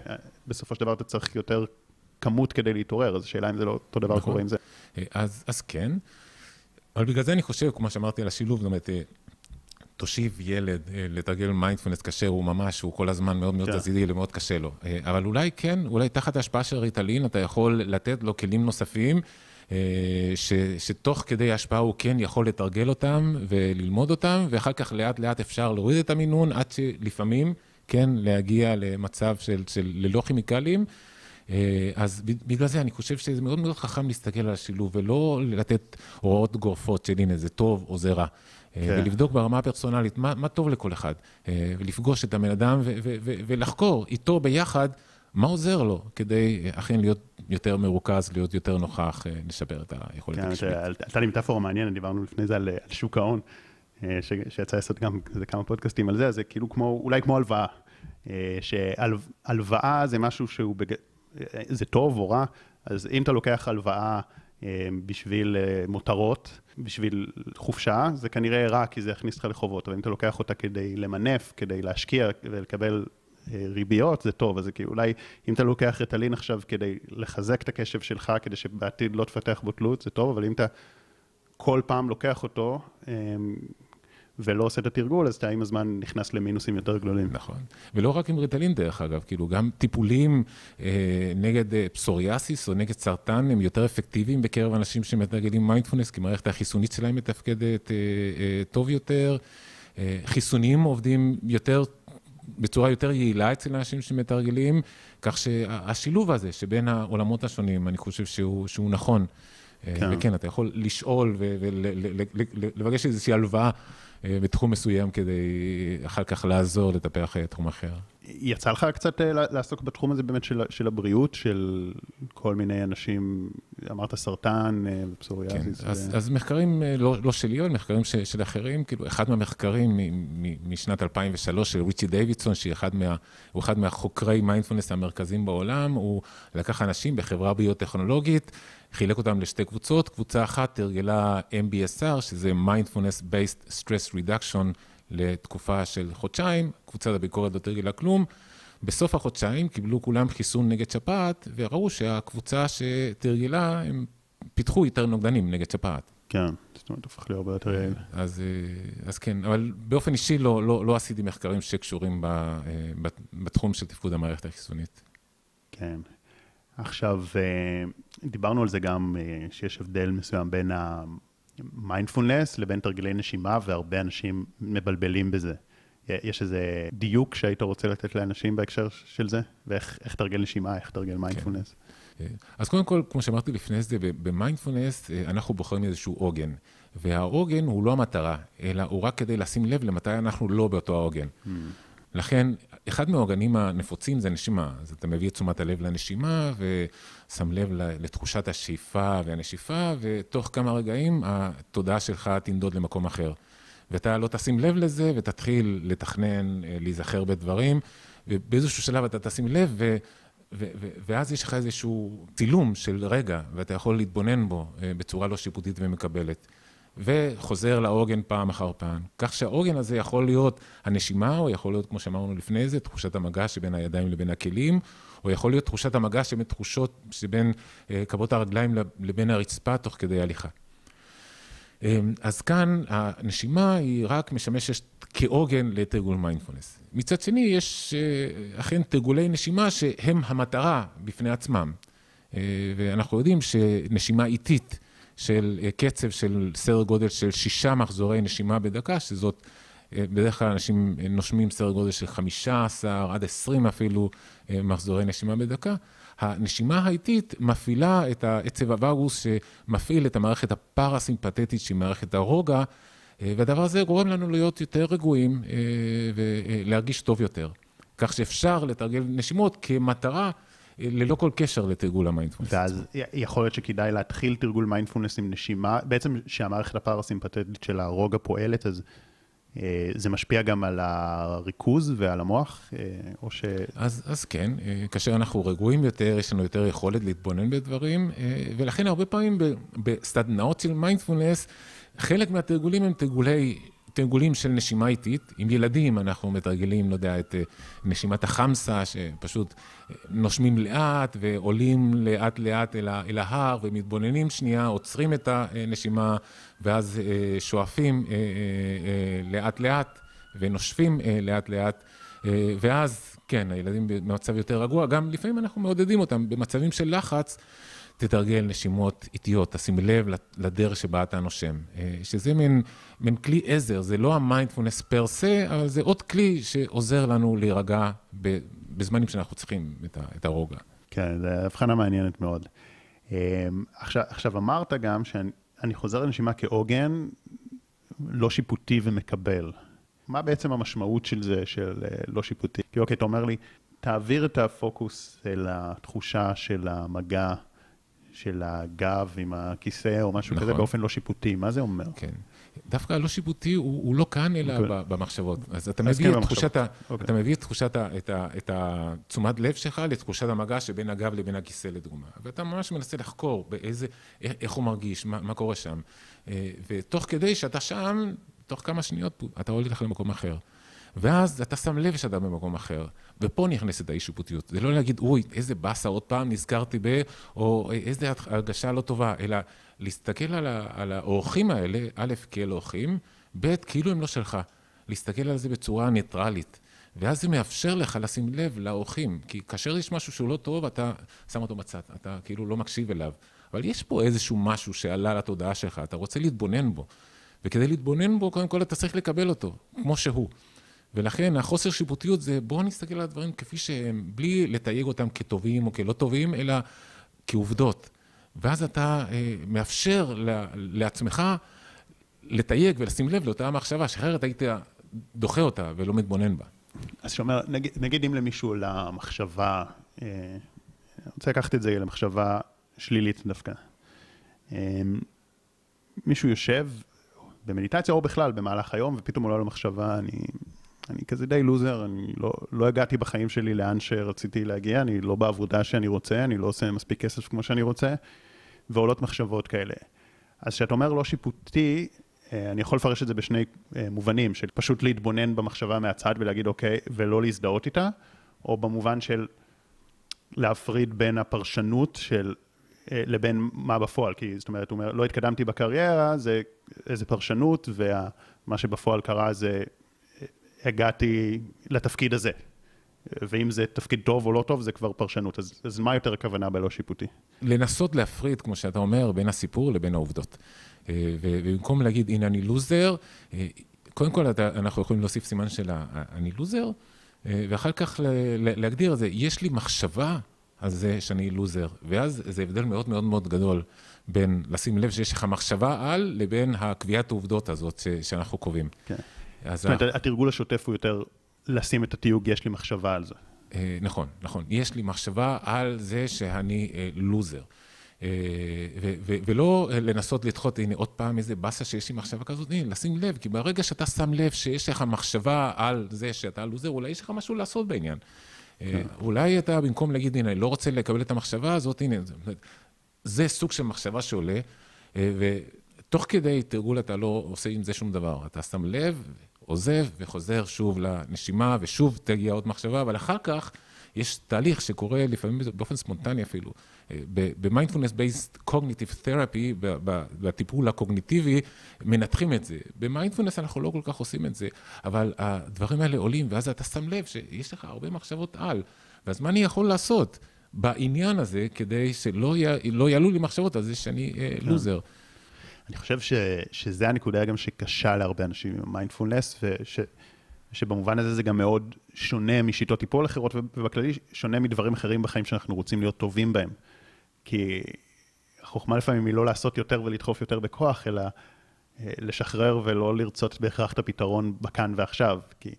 בסופו של דבר אתה צריך יותר כמות כדי להתעורר, אז השאלה אם זה לא אותו דבר קורה עם זה. אז כן, אבל בגלל זה אני חושב, כמו שאמרתי על השילוב, זאת אומרת, תושיב ילד לתרגל מיינדפולנס קשה, הוא ממש, הוא כל הזמן מאוד מאוד תזידי ומאוד קשה לו. אבל אולי כן, אולי תחת ההשפעה של ריטלין, אתה יכול לתת לו כלים נוספים, שתוך כדי ההשפעה הוא כן יכול לתרגל אותם וללמוד אותם, ואחר כך לאט לאט אפשר להוריד את המינון, עד שלפעמים כן להגיע למצב של ללא כימיקלים. אז בגלל זה אני חושב שזה מאוד מאוד חכם להסתכל על השילוב, ולא לתת הוראות גורפות של הנה זה טוב או זה רע. ולבדוק ברמה הפרסונלית, מה טוב לכל אחד, ולפגוש את הבן אדם ולחקור איתו ביחד מה עוזר לו, כדי אכן להיות יותר מרוכז, להיות יותר נוכח, לשפר את היכולת הקשבית. הייתה לי מטאפורה מעניינת, דיברנו לפני זה על שוק ההון, שיצא לעשות גם כמה פודקאסטים על זה, זה כאילו אולי כמו הלוואה, שהלוואה זה משהו שהוא, זה טוב או רע, אז אם אתה לוקח הלוואה, בשביל מותרות, בשביל חופשה, זה כנראה רע, כי זה יכניס לך לחובות, אבל אם אתה לוקח אותה כדי למנף, כדי להשקיע ולקבל ריביות, זה טוב, אז כי אולי אם אתה לוקח ריטלין עכשיו כדי לחזק את הקשב שלך, כדי שבעתיד לא תפתח בו תלות, זה טוב, אבל אם אתה כל פעם לוקח אותו, ולא עושה את התרגול, אז אתה עם הזמן נכנס למינוסים יותר גדולים. נכון. ולא רק עם ריטלין דרך אגב, כאילו גם טיפולים אה, נגד אה, פסוריאסיס או נגד סרטן, הם יותר אפקטיביים בקרב אנשים שמתרגלים מיינדפולנס, כי מערכת החיסונית שלהם מתפקדת אה, אה, טוב יותר. אה, חיסונים עובדים יותר, בצורה יותר יעילה אצל אנשים שמתרגלים, כך שהשילוב הזה שבין העולמות השונים, אני חושב שהוא, שהוא נכון. כן. וכן, אתה יכול לשאול ולבקש איזושהי הלוואה בתחום מסוים כדי אחר כך לעזור לטפח תחום אחר. יצא לך קצת לעסוק בתחום הזה באמת של הבריאות, של כל מיני אנשים, אמרת סרטן ופסוריאזיס. כן, אז מחקרים לא שלי, אבל מחקרים של אחרים, כאילו אחד מהמחקרים משנת אלפיים ושלוש של ריצ'י דיווידסון, שהוא אחד מהחוקרי מיינדפולנס המרכזיים בעולם, הוא לקח אנשים בחברה ביוטכנולוגית, חילק אותם לשתי קבוצות, קבוצה אחת תרגלה M B S R, שזה Mindfulness Based Stress Reduction לתקופה של חודשיים, קבוצת הביקורת לא תרגלה כלום, בסוף החודשיים קיבלו כולם חיסון נגד שפעת, וראו שהקבוצה שתרגילה, הם פיתחו יותר נוגדנים נגד שפעת. כן, זאת אומרת, הופך לי הרבה יותר יעיל. אז, אז כן, אבל באופן אישי לא, לא, לא עשיתי מחקרים שקשורים ב, בתחום של תפקוד המערכת החיסונית. כן. עכשיו, דיברנו על זה גם שיש הבדל מסוים בין המיינדפולנס לבין תרגילי נשימה, והרבה אנשים מבלבלים בזה. יש איזה דיוק שהיית רוצה לתת לאנשים בהקשר של זה? ואיך תרגל נשימה, איך תרגל מיינדפולנס? אז קודם כל, כמו שאמרתי לפני זה, במיינדפולנס אנחנו בוחרים איזשהו עוגן. והעוגן הוא לא המטרה, אלא הוא רק כדי לשים לב למתי אנחנו לא באותו העוגן. לכן, אחד מהעוגנים הנפוצים זה נשימה. אז אתה מביא את תשומת הלב לנשימה, ושם לב לתחושת השאיפה והנשיפה, ותוך כמה רגעים התודעה שלך תנדוד למקום אחר. ואתה לא תשים לב לזה, ותתחיל לתכנן, להיזכר בדברים, ובאיזשהו שלב אתה תשים לב, ו, ו, ו, ואז יש לך איזשהו צילום של רגע, ואתה יכול להתבונן בו בצורה לא שיפוטית ומקבלת. וחוזר לעוגן פעם אחר פעם. כך שהעוגן הזה יכול להיות הנשימה, או יכול להיות, כמו שאמרנו לפני זה, תחושת המגע שבין הידיים לבין הכלים, או יכול להיות תחושת המגע שבין תחושות שבין כפות הרגליים לבין הרצפה תוך כדי הליכה. אז כאן הנשימה היא רק משמשת כעוגן לתרגול מיינדפולנס. מצד שני, יש אכן תרגולי נשימה שהם המטרה בפני עצמם. ואנחנו יודעים שנשימה איטית של קצב של סדר גודל של שישה מחזורי נשימה בדקה, שזאת בדרך כלל אנשים נושמים סדר גודל של חמישה עשר עד עשרים אפילו מחזורי נשימה בדקה. הנשימה האיטית מפעילה את העצב הווגוס שמפעיל את המערכת הפרסימפתטית שהיא מערכת הרוגע, והדבר הזה גורם לנו להיות יותר רגועים ולהרגיש טוב יותר. כך שאפשר לתרגל נשימות כמטרה ללא כל קשר לתרגול המיינדפולנס. ואז יכול להיות שכדאי להתחיל תרגול מיינדפולנס עם נשימה, בעצם שהמערכת הפרסימפתטית של הרוגע פועלת, אז זה משפיע גם על הריכוז ועל המוח, או ש... אז, אז כן, כאשר אנחנו רגועים יותר, יש לנו יותר יכולת להתבונן בדברים, ולכן הרבה פעמים בסדנאות של מיינדפולנס, חלק מהתרגולים הם תרגולי, תרגולים של נשימה איטית. עם ילדים אנחנו מתרגלים, לא יודע, את נשימת החמסה, שפשוט נושמים לאט ועולים לאט לאט אל, אל ההר, ומתבוננים שנייה, עוצרים את הנשימה, ואז שואפים לאט לאט, ונושפים לאט לאט, ואז, כן, הילדים במצב יותר רגוע, גם לפעמים אנחנו מעודדים אותם, במצבים של לחץ, תתרגל נשימות איטיות, תשים לב לדרך שבה אתה נושם, שזה מין, מין כלי עזר, זה לא המיינדפולנס פר סה, אבל זה עוד כלי שעוזר לנו להירגע בזמנים שאנחנו צריכים את הרוגע. כן, זו הבחנה מעניינת מאוד. עכשיו, עכשיו אמרת גם שאני חוזר לנשימה כעוגן לא שיפוטי ומקבל. מה בעצם המשמעות של זה, של לא שיפוטי? כי אוקיי, אתה אומר לי, תעביר את הפוקוס אל התחושה של המגע, של הגב עם הכיסא או משהו כזה באופן לא שיפוטי, מה זה אומר? כן. דווקא הלא שיפוטי הוא לא כאן אלא במחשבות. אז אתה מביא את תשומת לב שלך לתחושת המגע שבין הגב לבין הכיסא לדוגמה. ואתה ממש מנסה לחקור איך הוא מרגיש, מה קורה שם. ותוך כדי שאתה שם, תוך כמה שניות אתה הולך לך למקום אחר. ואז אתה שם לב שאתה במקום אחר, ופה נכנסת האי-שיפוטיות. זה לא להגיד, אוי, איזה בסה, עוד פעם נזכרתי ב, או איזה הרגשה לא טובה, אלא להסתכל על, על האורחים האלה, א', כאל אורחים, ב', כאילו הם לא שלך. להסתכל על זה בצורה ניטרלית. ואז זה מאפשר לך לשים לב לאורחים, כי כאשר יש משהו שהוא לא טוב, אתה שם אותו מצד, אתה כאילו לא מקשיב אליו. אבל יש פה איזשהו משהו שעלה לתודעה שלך, אתה רוצה להתבונן בו. וכדי להתבונן בו, קודם כל אתה צריך לקבל אותו, כמו שהוא. ולכן החוסר שיפוטיות זה בואו נסתכל על הדברים כפי שהם, בלי לתייג אותם כטובים או כלא טובים, אלא כעובדות. ואז אתה אה, מאפשר לה, לעצמך לתייג ולשים לב לאותה המחשבה, שאחרת היית דוחה אותה ולא מתבונן בה. אז שאומר, נגיד, נגיד אם למישהו למחשבה, אה, אני רוצה לקחת את זה למחשבה שלילית דווקא. אה, מישהו יושב במדיטציה או בכלל במהלך היום, ופתאום עולה לו מחשבה, אני... אני כזה די לוזר, אני לא, לא הגעתי בחיים שלי לאן שרציתי להגיע, אני לא בעבודה שאני רוצה, אני לא עושה מספיק כסף כמו שאני רוצה, ועולות מחשבות כאלה. אז כשאת אומר לא שיפוטי, אני יכול לפרש את זה בשני מובנים, של פשוט להתבונן במחשבה מהצד ולהגיד אוקיי, ולא להזדהות איתה, או במובן של להפריד בין הפרשנות של, לבין מה בפועל, כי זאת אומרת, הוא אומר, לא התקדמתי בקריירה, זה איזה פרשנות, ומה שבפועל קרה זה, הגעתי לתפקיד הזה. ואם זה תפקיד טוב או לא טוב, זה כבר פרשנות. אז, אז מה יותר הכוונה בלא שיפוטי? לנסות להפריד, כמו שאתה אומר, בין הסיפור לבין העובדות. ובמקום להגיד, הנה אני לוזר, קודם כל אנחנו יכולים להוסיף סימן של אני לוזר, ואחר כך להגדיר את זה, יש לי מחשבה על זה שאני לוזר, ואז זה הבדל מאוד מאוד מאוד גדול בין לשים לב שיש לך מחשבה על, לבין הקביעת העובדות הזאת שאנחנו קובעים. כן. זאת אומרת, התרגול השוטף הוא יותר לשים את התיוג, יש לי מחשבה על זה. נכון, נכון. יש לי מחשבה על זה שאני לוזר. ולא לנסות לדחות, הנה עוד פעם איזה בסה שיש לי מחשבה כזאת, הנה, לשים לב, כי ברגע שאתה שם לב שיש לך מחשבה על זה שאתה לוזר, אולי יש לך משהו לעשות בעניין. אולי אתה במקום להגיד, הנה, אני לא רוצה לקבל את המחשבה הזאת, הנה, זה סוג של מחשבה שעולה, ותוך כדי תרגול אתה לא עושה עם זה שום דבר. אתה שם לב, עוזב וחוזר שוב לנשימה, ושוב תגיע עוד מחשבה, אבל אחר כך יש תהליך שקורה לפעמים באופן ספונטני אפילו. ב-mindfulness-based cognitive therapy, בטיפול הקוגניטיבי, מנתחים את זה. ב-mindfulness אנחנו לא כל כך עושים את זה, אבל הדברים האלה עולים, ואז אתה שם לב שיש לך הרבה מחשבות על. ואז מה אני יכול לעשות בעניין הזה, כדי שלא יעלו לי מחשבות על זה שאני לוזר? אני חושב שזה הנקודה גם שקשה להרבה אנשים עם המיינדפולנס, שבמובן הזה זה גם מאוד שונה משיטות טיפול אחרות, ובכללי שונה מדברים אחרים בחיים שאנחנו רוצים להיות טובים בהם. כי החוכמה לפעמים היא לא לעשות יותר ולדחוף יותר בכוח, אלא לשחרר ולא לרצות בהכרח את הפתרון בכאן ועכשיו. כי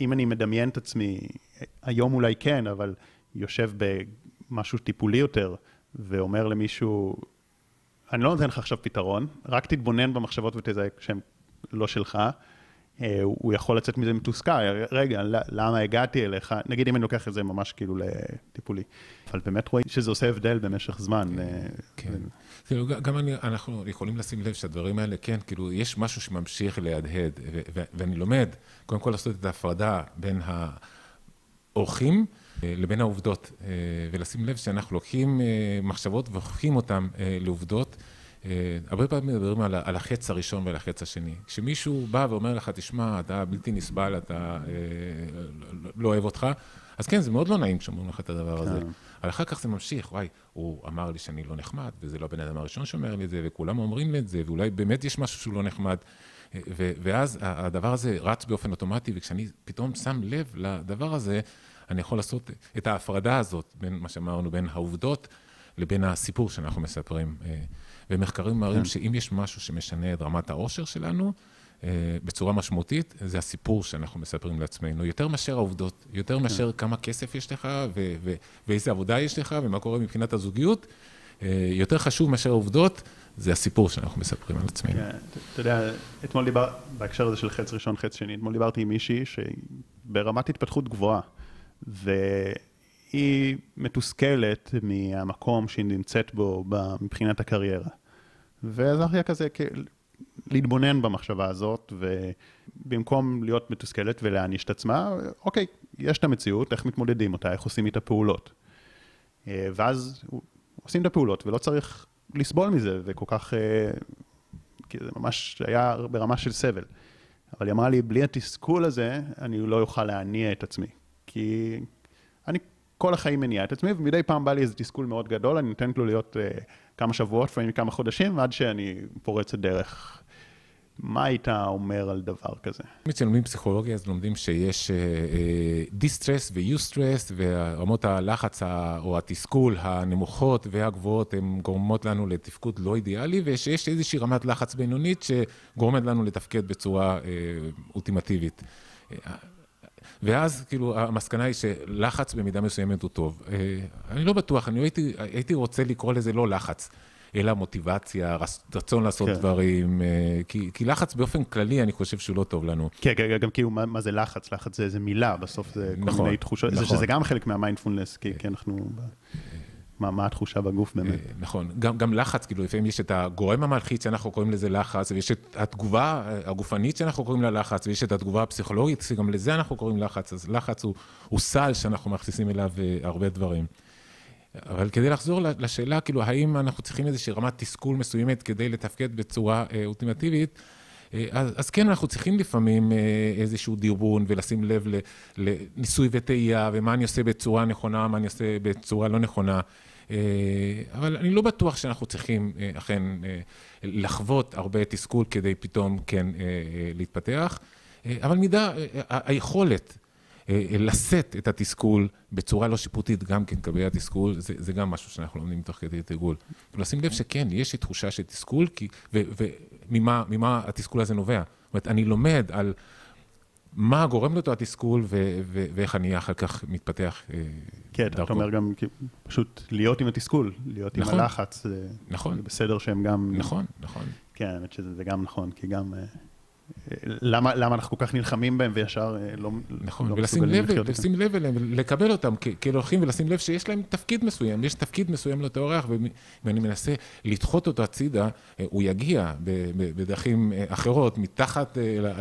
אם אני מדמיין את עצמי, היום אולי כן, אבל יושב במשהו טיפולי יותר, ואומר למישהו, אני לא נותן לך עכשיו פתרון, רק תתבונן במחשבות ותזהה שהן לא שלך, הוא יכול לצאת מזה מתוסכל, רגע, למה הגעתי אליך? נגיד אם אני לוקח את זה ממש כאילו לטיפולי. אבל באמת רואים שזה עושה הבדל במשך זמן. כן. גם אנחנו יכולים לשים לב שהדברים האלה, כן, כאילו יש משהו שממשיך להדהד, ואני לומד, קודם כל לעשות את ההפרדה בין האורחים, לבין העובדות, ולשים לב שאנחנו לוקחים מחשבות והופכים אותן לעובדות. הרבה פעמים מדברים על החץ הראשון ועל החץ השני. כשמישהו בא ואומר לך, תשמע, אתה בלתי נסבל, אתה לא אוהב אותך, אז כן, זה מאוד לא נעים כשאומרים לך את הדבר הזה. אבל אחר כך זה ממשיך, וואי, הוא אמר לי שאני לא נחמד, וזה לא בן אדם הראשון שאומר לי את זה, וכולם אומרים לי את זה, ואולי באמת יש משהו שהוא לא נחמד. ואז הדבר הזה רץ באופן אוטומטי, וכשאני פתאום שם לב לדבר הזה, אני יכול לעשות את ההפרדה הזאת, בין מה שאמרנו, בין העובדות לבין הסיפור שאנחנו מספרים. ומחקרים מראים שאם יש משהו שמשנה את רמת האושר שלנו, בצורה משמעותית, זה הסיפור שאנחנו מספרים לעצמנו. יותר מאשר העובדות, יותר מאשר כמה כסף יש לך, ואיזה עבודה יש לך, ומה קורה מבחינת הזוגיות, יותר חשוב מאשר העובדות, זה הסיפור שאנחנו מספרים על עצמנו. אתה יודע, אתמול דיברתי, בהקשר הזה של חץ ראשון, חץ שני, אתמול דיברתי עם מישהי שברמת התפתחות גבוהה, והיא מתוסכלת מהמקום שהיא נמצאת בו מבחינת הקריירה. ואז היה כזה להתבונן במחשבה הזאת, ובמקום להיות מתוסכלת ולהעניש את עצמה, אוקיי, יש את המציאות, איך מתמודדים אותה, איך עושים את הפעולות. ואז עושים את הפעולות, ולא צריך לסבול מזה, וכל כך, כי זה ממש היה ברמה של סבל. אבל היא אמרה לי, בלי התסכול הזה, אני לא אוכל להניע את עצמי. כי אני כל החיים מניע את עצמי, ומדי פעם בא לי איזה תסכול מאוד גדול, אני נותנת לו להיות uh, כמה שבועות, לפעמים כמה חודשים, עד שאני פורצת דרך. מה היית אומר על דבר כזה? כשלומדים פסיכולוגיה, אז לומדים שיש דיסטרס ויוסטרס, ורמות הלחץ או התסכול הנמוכות והגבוהות, הן גורמות לנו לתפקוד לא אידיאלי, ושיש איזושהי רמת לחץ בינונית, שגורמת לנו לתפקד בצורה אולטימטיבית. ואז, כאילו, המסקנה היא שלחץ במידה מסוימת הוא טוב. אני לא בטוח, אני הייתי, הייתי רוצה לקרוא לזה לא לחץ, אלא מוטיבציה, רצון לעשות דברים, כי, כי לחץ באופן כללי, אני חושב שהוא לא טוב לנו. כן, גם כאילו, מה, מה זה לחץ? לחץ זה, זה מילה, בסוף זה כל מיני תחושות, זה שזה גם חלק מהמיינדפולנס, כי אנחנו מה, מה התחושה בגוף באמת. נכון, גם, גם לחץ, כאילו, לפעמים יש את הגורם המלחיץ שאנחנו קוראים לזה לחץ, ויש את התגובה הגופנית שאנחנו קוראים לה לחץ, ויש את התגובה הפסיכולוגית, שגם לזה אנחנו קוראים לחץ, אז לחץ הוא, הוא סל שאנחנו מכניסים אליו הרבה דברים. אבל כדי לחזור לשאלה, כאילו, האם אנחנו צריכים איזושהי רמת תסכול מסוימת כדי לתפקד בצורה אולטימטיבית, אז, אז כן, אנחנו צריכים לפעמים איזשהו דירבון ולשים לב לניסוי וטעייה, ומה אני עושה בצורה נכונה, מה אני עושה בצורה לא נכונה. אבל אני לא בטוח שאנחנו צריכים אכן לחוות הרבה תסכול כדי פתאום כן להתפתח. אבל מידה, היכולת לשאת את התסכול בצורה לא שיפוטית, גם כן קבעי התסכול, זה, זה גם משהו שאנחנו לומדים תוך כדי תרגול. לשים לב שכן, יש תחושה של תסכול, כי, ו, ו, ממה, ממה התסכול הזה נובע. זאת אומרת, אני לומד על מה גורם לו את התסכול, ו, ו, ואיך אני אחר כך מתפתח דרכו. כן, אתה אומר גם פשוט להיות עם התסכול, להיות נכון, עם הלחץ. נכון. זה בסדר שהם גם... נכון, נכון. כן, האמת שזה גם נכון, כי גם... למה, למה אנחנו כל כך נלחמים בהם וישר לא, נכון, לא ולשים לב, לשים לב אליהם, לקבל אותם כלוחים ולשים לב שיש להם תפקיד מסוים, יש תפקיד מסוים לאותו אורח, ואני מנסה לדחות אותו הצידה, הוא יגיע בדרכים אחרות, מתחת...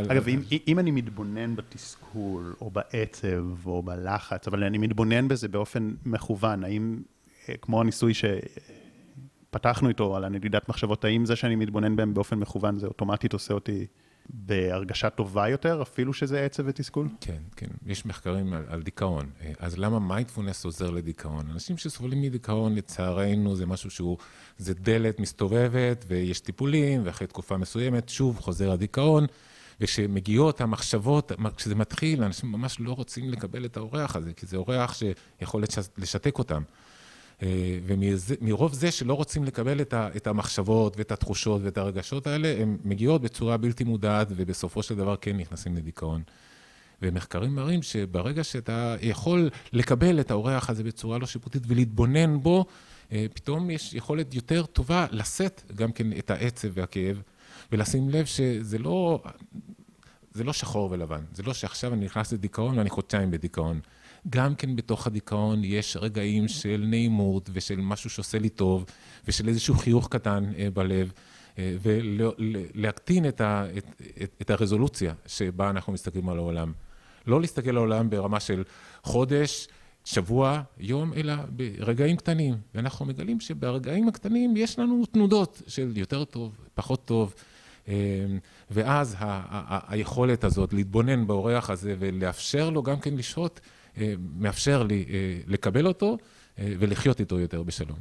אגב, אם, אם אני מתבונן בתסכול, או בעצב, או בלחץ, אבל אני מתבונן בזה באופן מכוון, האם, כמו הניסוי ש... פתחנו איתו על הנדידת מחשבות, האם זה שאני מתבונן בהם באופן מכוון, זה אוטומטית עושה אותי בהרגשה טובה יותר, אפילו שזה עצב ותסכול? כן, כן. יש מחקרים על, על דיכאון. אז למה מיינדפולנס עוזר לדיכאון? אנשים שסובלים מדיכאון, לצערנו, זה משהו שהוא, זה דלת מסתובבת, ויש טיפולים, ואחרי תקופה מסוימת, שוב חוזר הדיכאון, וכשמגיעות המחשבות, כשזה מתחיל, אנשים ממש לא רוצים לקבל את האורח הזה, כי זה אורח שיכול לשתק אותם. ומרוב זה שלא רוצים לקבל את המחשבות ואת התחושות ואת הרגשות האלה, הן מגיעות בצורה בלתי מודעת, ובסופו של דבר כן נכנסים לדיכאון. ומחקרים מראים שברגע שאתה יכול לקבל את האורח הזה בצורה לא שיפוטית ולהתבונן בו, פתאום יש יכולת יותר טובה לשאת גם כן את העצב והכאב, ולשים לב שזה לא, זה לא שחור ולבן, זה לא שעכשיו אני נכנס לדיכאון ואני חודשיים בדיכאון. גם כן בתוך הדיכאון יש רגעים של נעימות ושל משהו שעושה לי טוב ושל איזשהו חיוך קטן בלב, ולהקטין את, ה, את, את, את הרזולוציה שבה אנחנו מסתכלים על העולם. לא להסתכל על העולם ברמה של חודש, שבוע, יום, אלא ברגעים קטנים. ואנחנו מגלים שברגעים הקטנים יש לנו תנודות של יותר טוב, פחות טוב, ואז ה- ה- ה- היכולת הזאת להתבונן באורח הזה ולאפשר לו גם כן לשהות, מאפשר לי לקבל אותו ולחיות איתו יותר בשלום.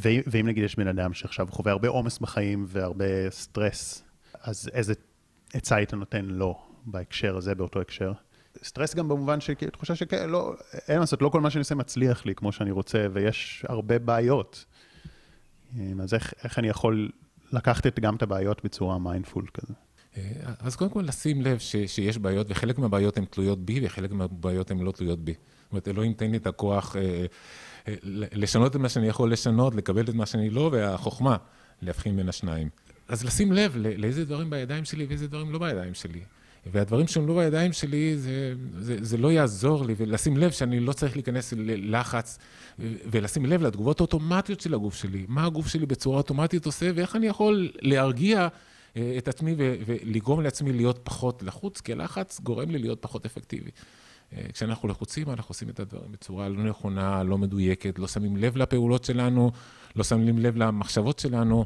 ואם נגיד יש בן אדם שעכשיו חווה הרבה עומס בחיים והרבה סטרס, אז איזה עצה היית נותן לו בהקשר הזה, באותו הקשר? סטרס גם במובן של תחושה שלא, אין לעשות, לא כל מה שאני עושה מצליח לי כמו שאני רוצה, ויש הרבה בעיות. אז איך, איך אני יכול לקחת גם את הבעיות בצורה מיינדפול כזה? אז קודם כל לשים לב ש, שיש בעיות, וחלק מהבעיות הן תלויות בי, וחלק מהבעיות הן לא תלויות בי. זאת אומרת, אלוהים תן לי את הכוח אה, אה, לשנות את מה שאני יכול לשנות, לקבל את מה שאני לא, והחוכמה להבחין בין השניים. אז לשים לב לא, לאיזה דברים בידיים שלי ואיזה דברים לא בידיים שלי. והדברים שהם לא בידיים שלי, זה, זה, זה לא יעזור לי, ולשים לב שאני לא צריך להיכנס ללחץ, ולשים לב לתגובות האוטומטיות של הגוף שלי, מה הגוף שלי בצורה אוטומטית עושה, ואיך אני יכול להרגיע את עצמי ולגרום לעצמי להיות פחות לחוץ, כי הלחץ גורם לי להיות פחות אפקטיבי. כשאנחנו לחוצים, אנחנו עושים את הדברים בצורה לא נכונה, לא מדויקת, לא שמים לב לפעולות שלנו, לא שמים לב למחשבות שלנו,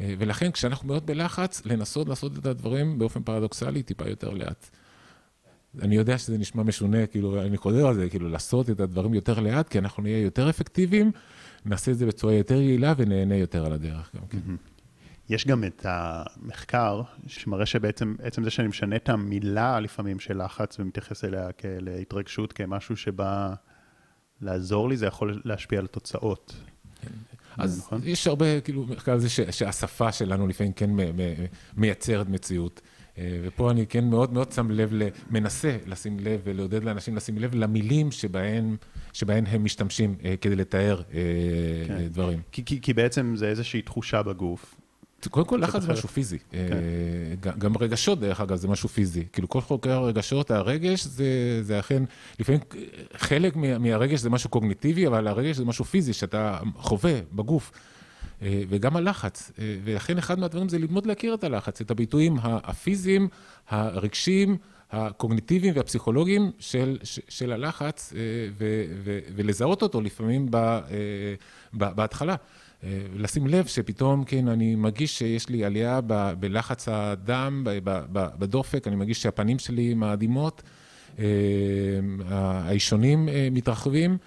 ולכן כשאנחנו מאוד בלחץ, לנסות לעשות את הדברים באופן פרדוקסלי, טיפה יותר לאט. אני יודע שזה נשמע משונה, כאילו, אני חוזר על זה, כאילו, לעשות את הדברים יותר לאט, כי אנחנו נהיה יותר אפקטיביים, נעשה את זה בצורה יותר יעילה ונהנה יותר על הדרך גם כן. יש גם את המחקר שמראה שבעצם עצם זה שאני משנה את המילה לפעמים של לחץ ומתייחס אליה כאל התרגשות, כמשהו שבא לעזור לי, זה יכול להשפיע על התוצאות. אז יש הרבה, כאילו, מחקר על זה שהשפה שלנו לפעמים כן מייצרת מציאות. ופה אני כן מאוד מאוד שם לב, מנסה לשים לב ולעודד לאנשים לשים לב למילים שבהן, שבהן הם משתמשים כדי לתאר דברים. כי, כי, כי בעצם זה איזושהי תחושה בגוף. קודם כל, לחץ זה משהו פיזי. גם רגשות, דרך אגב, זה משהו פיזי. כאילו, כל חוקר הרגשות, הרגש זה אכן, לפעמים חלק מהרגש זה משהו קוגניטיבי, אבל הרגש זה משהו פיזי שאתה חווה בגוף. וגם הלחץ. ואכן, אחד מהדברים זה ללמוד להכיר את הלחץ, את הביטויים הפיזיים, הרגשיים, הקוגניטיביים והפסיכולוגיים של, של הלחץ, ו, ו, ולזהות אותו לפעמים ב, בהתחלה. לשים לב שפתאום, כן, אני מרגיש שיש לי עלייה ב, בלחץ הדם, ב, ב, בדופק, אני מרגיש שהפנים שלי מאדימות, האישונים מתרחבים,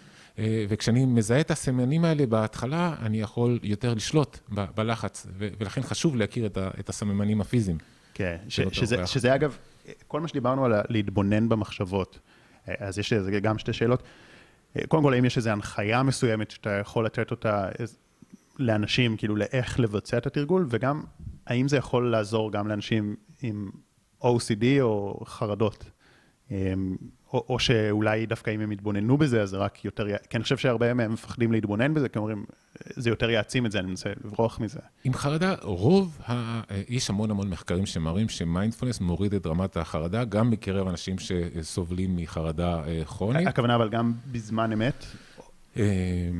וכשאני מזהה את הסמנים האלה בהתחלה, אני יכול יותר לשלוט ב, בלחץ, ולכן חשוב להכיר את, ה, את הסממנים הפיזיים. כן, ש, שזה, שזה אגב... כל מה שדיברנו על להתבונן במחשבות, אז יש גם שתי שאלות. קודם כל, האם יש איזו הנחיה מסוימת שאתה יכול לתת אותה לאנשים, כאילו לאיך לבצע את התרגול, וגם האם זה יכול לעזור גם לאנשים עם או סי די או חרדות, או, או שאולי דווקא אם הם יתבוננו בזה, אז רק יותר... כי אני חושב שהרבה מהם מפחדים להתבונן בזה, כי אומרים, זה יותר יעצים את זה, אני מנסה לברוח מזה. עם חרדה, רוב, ה... יש המון המון מחקרים שמראים שמיינדפולנס מוריד את רמת החרדה, גם בקרב אנשים שסובלים מחרדה כרונית. הכוונה אבל גם בזמן אמת,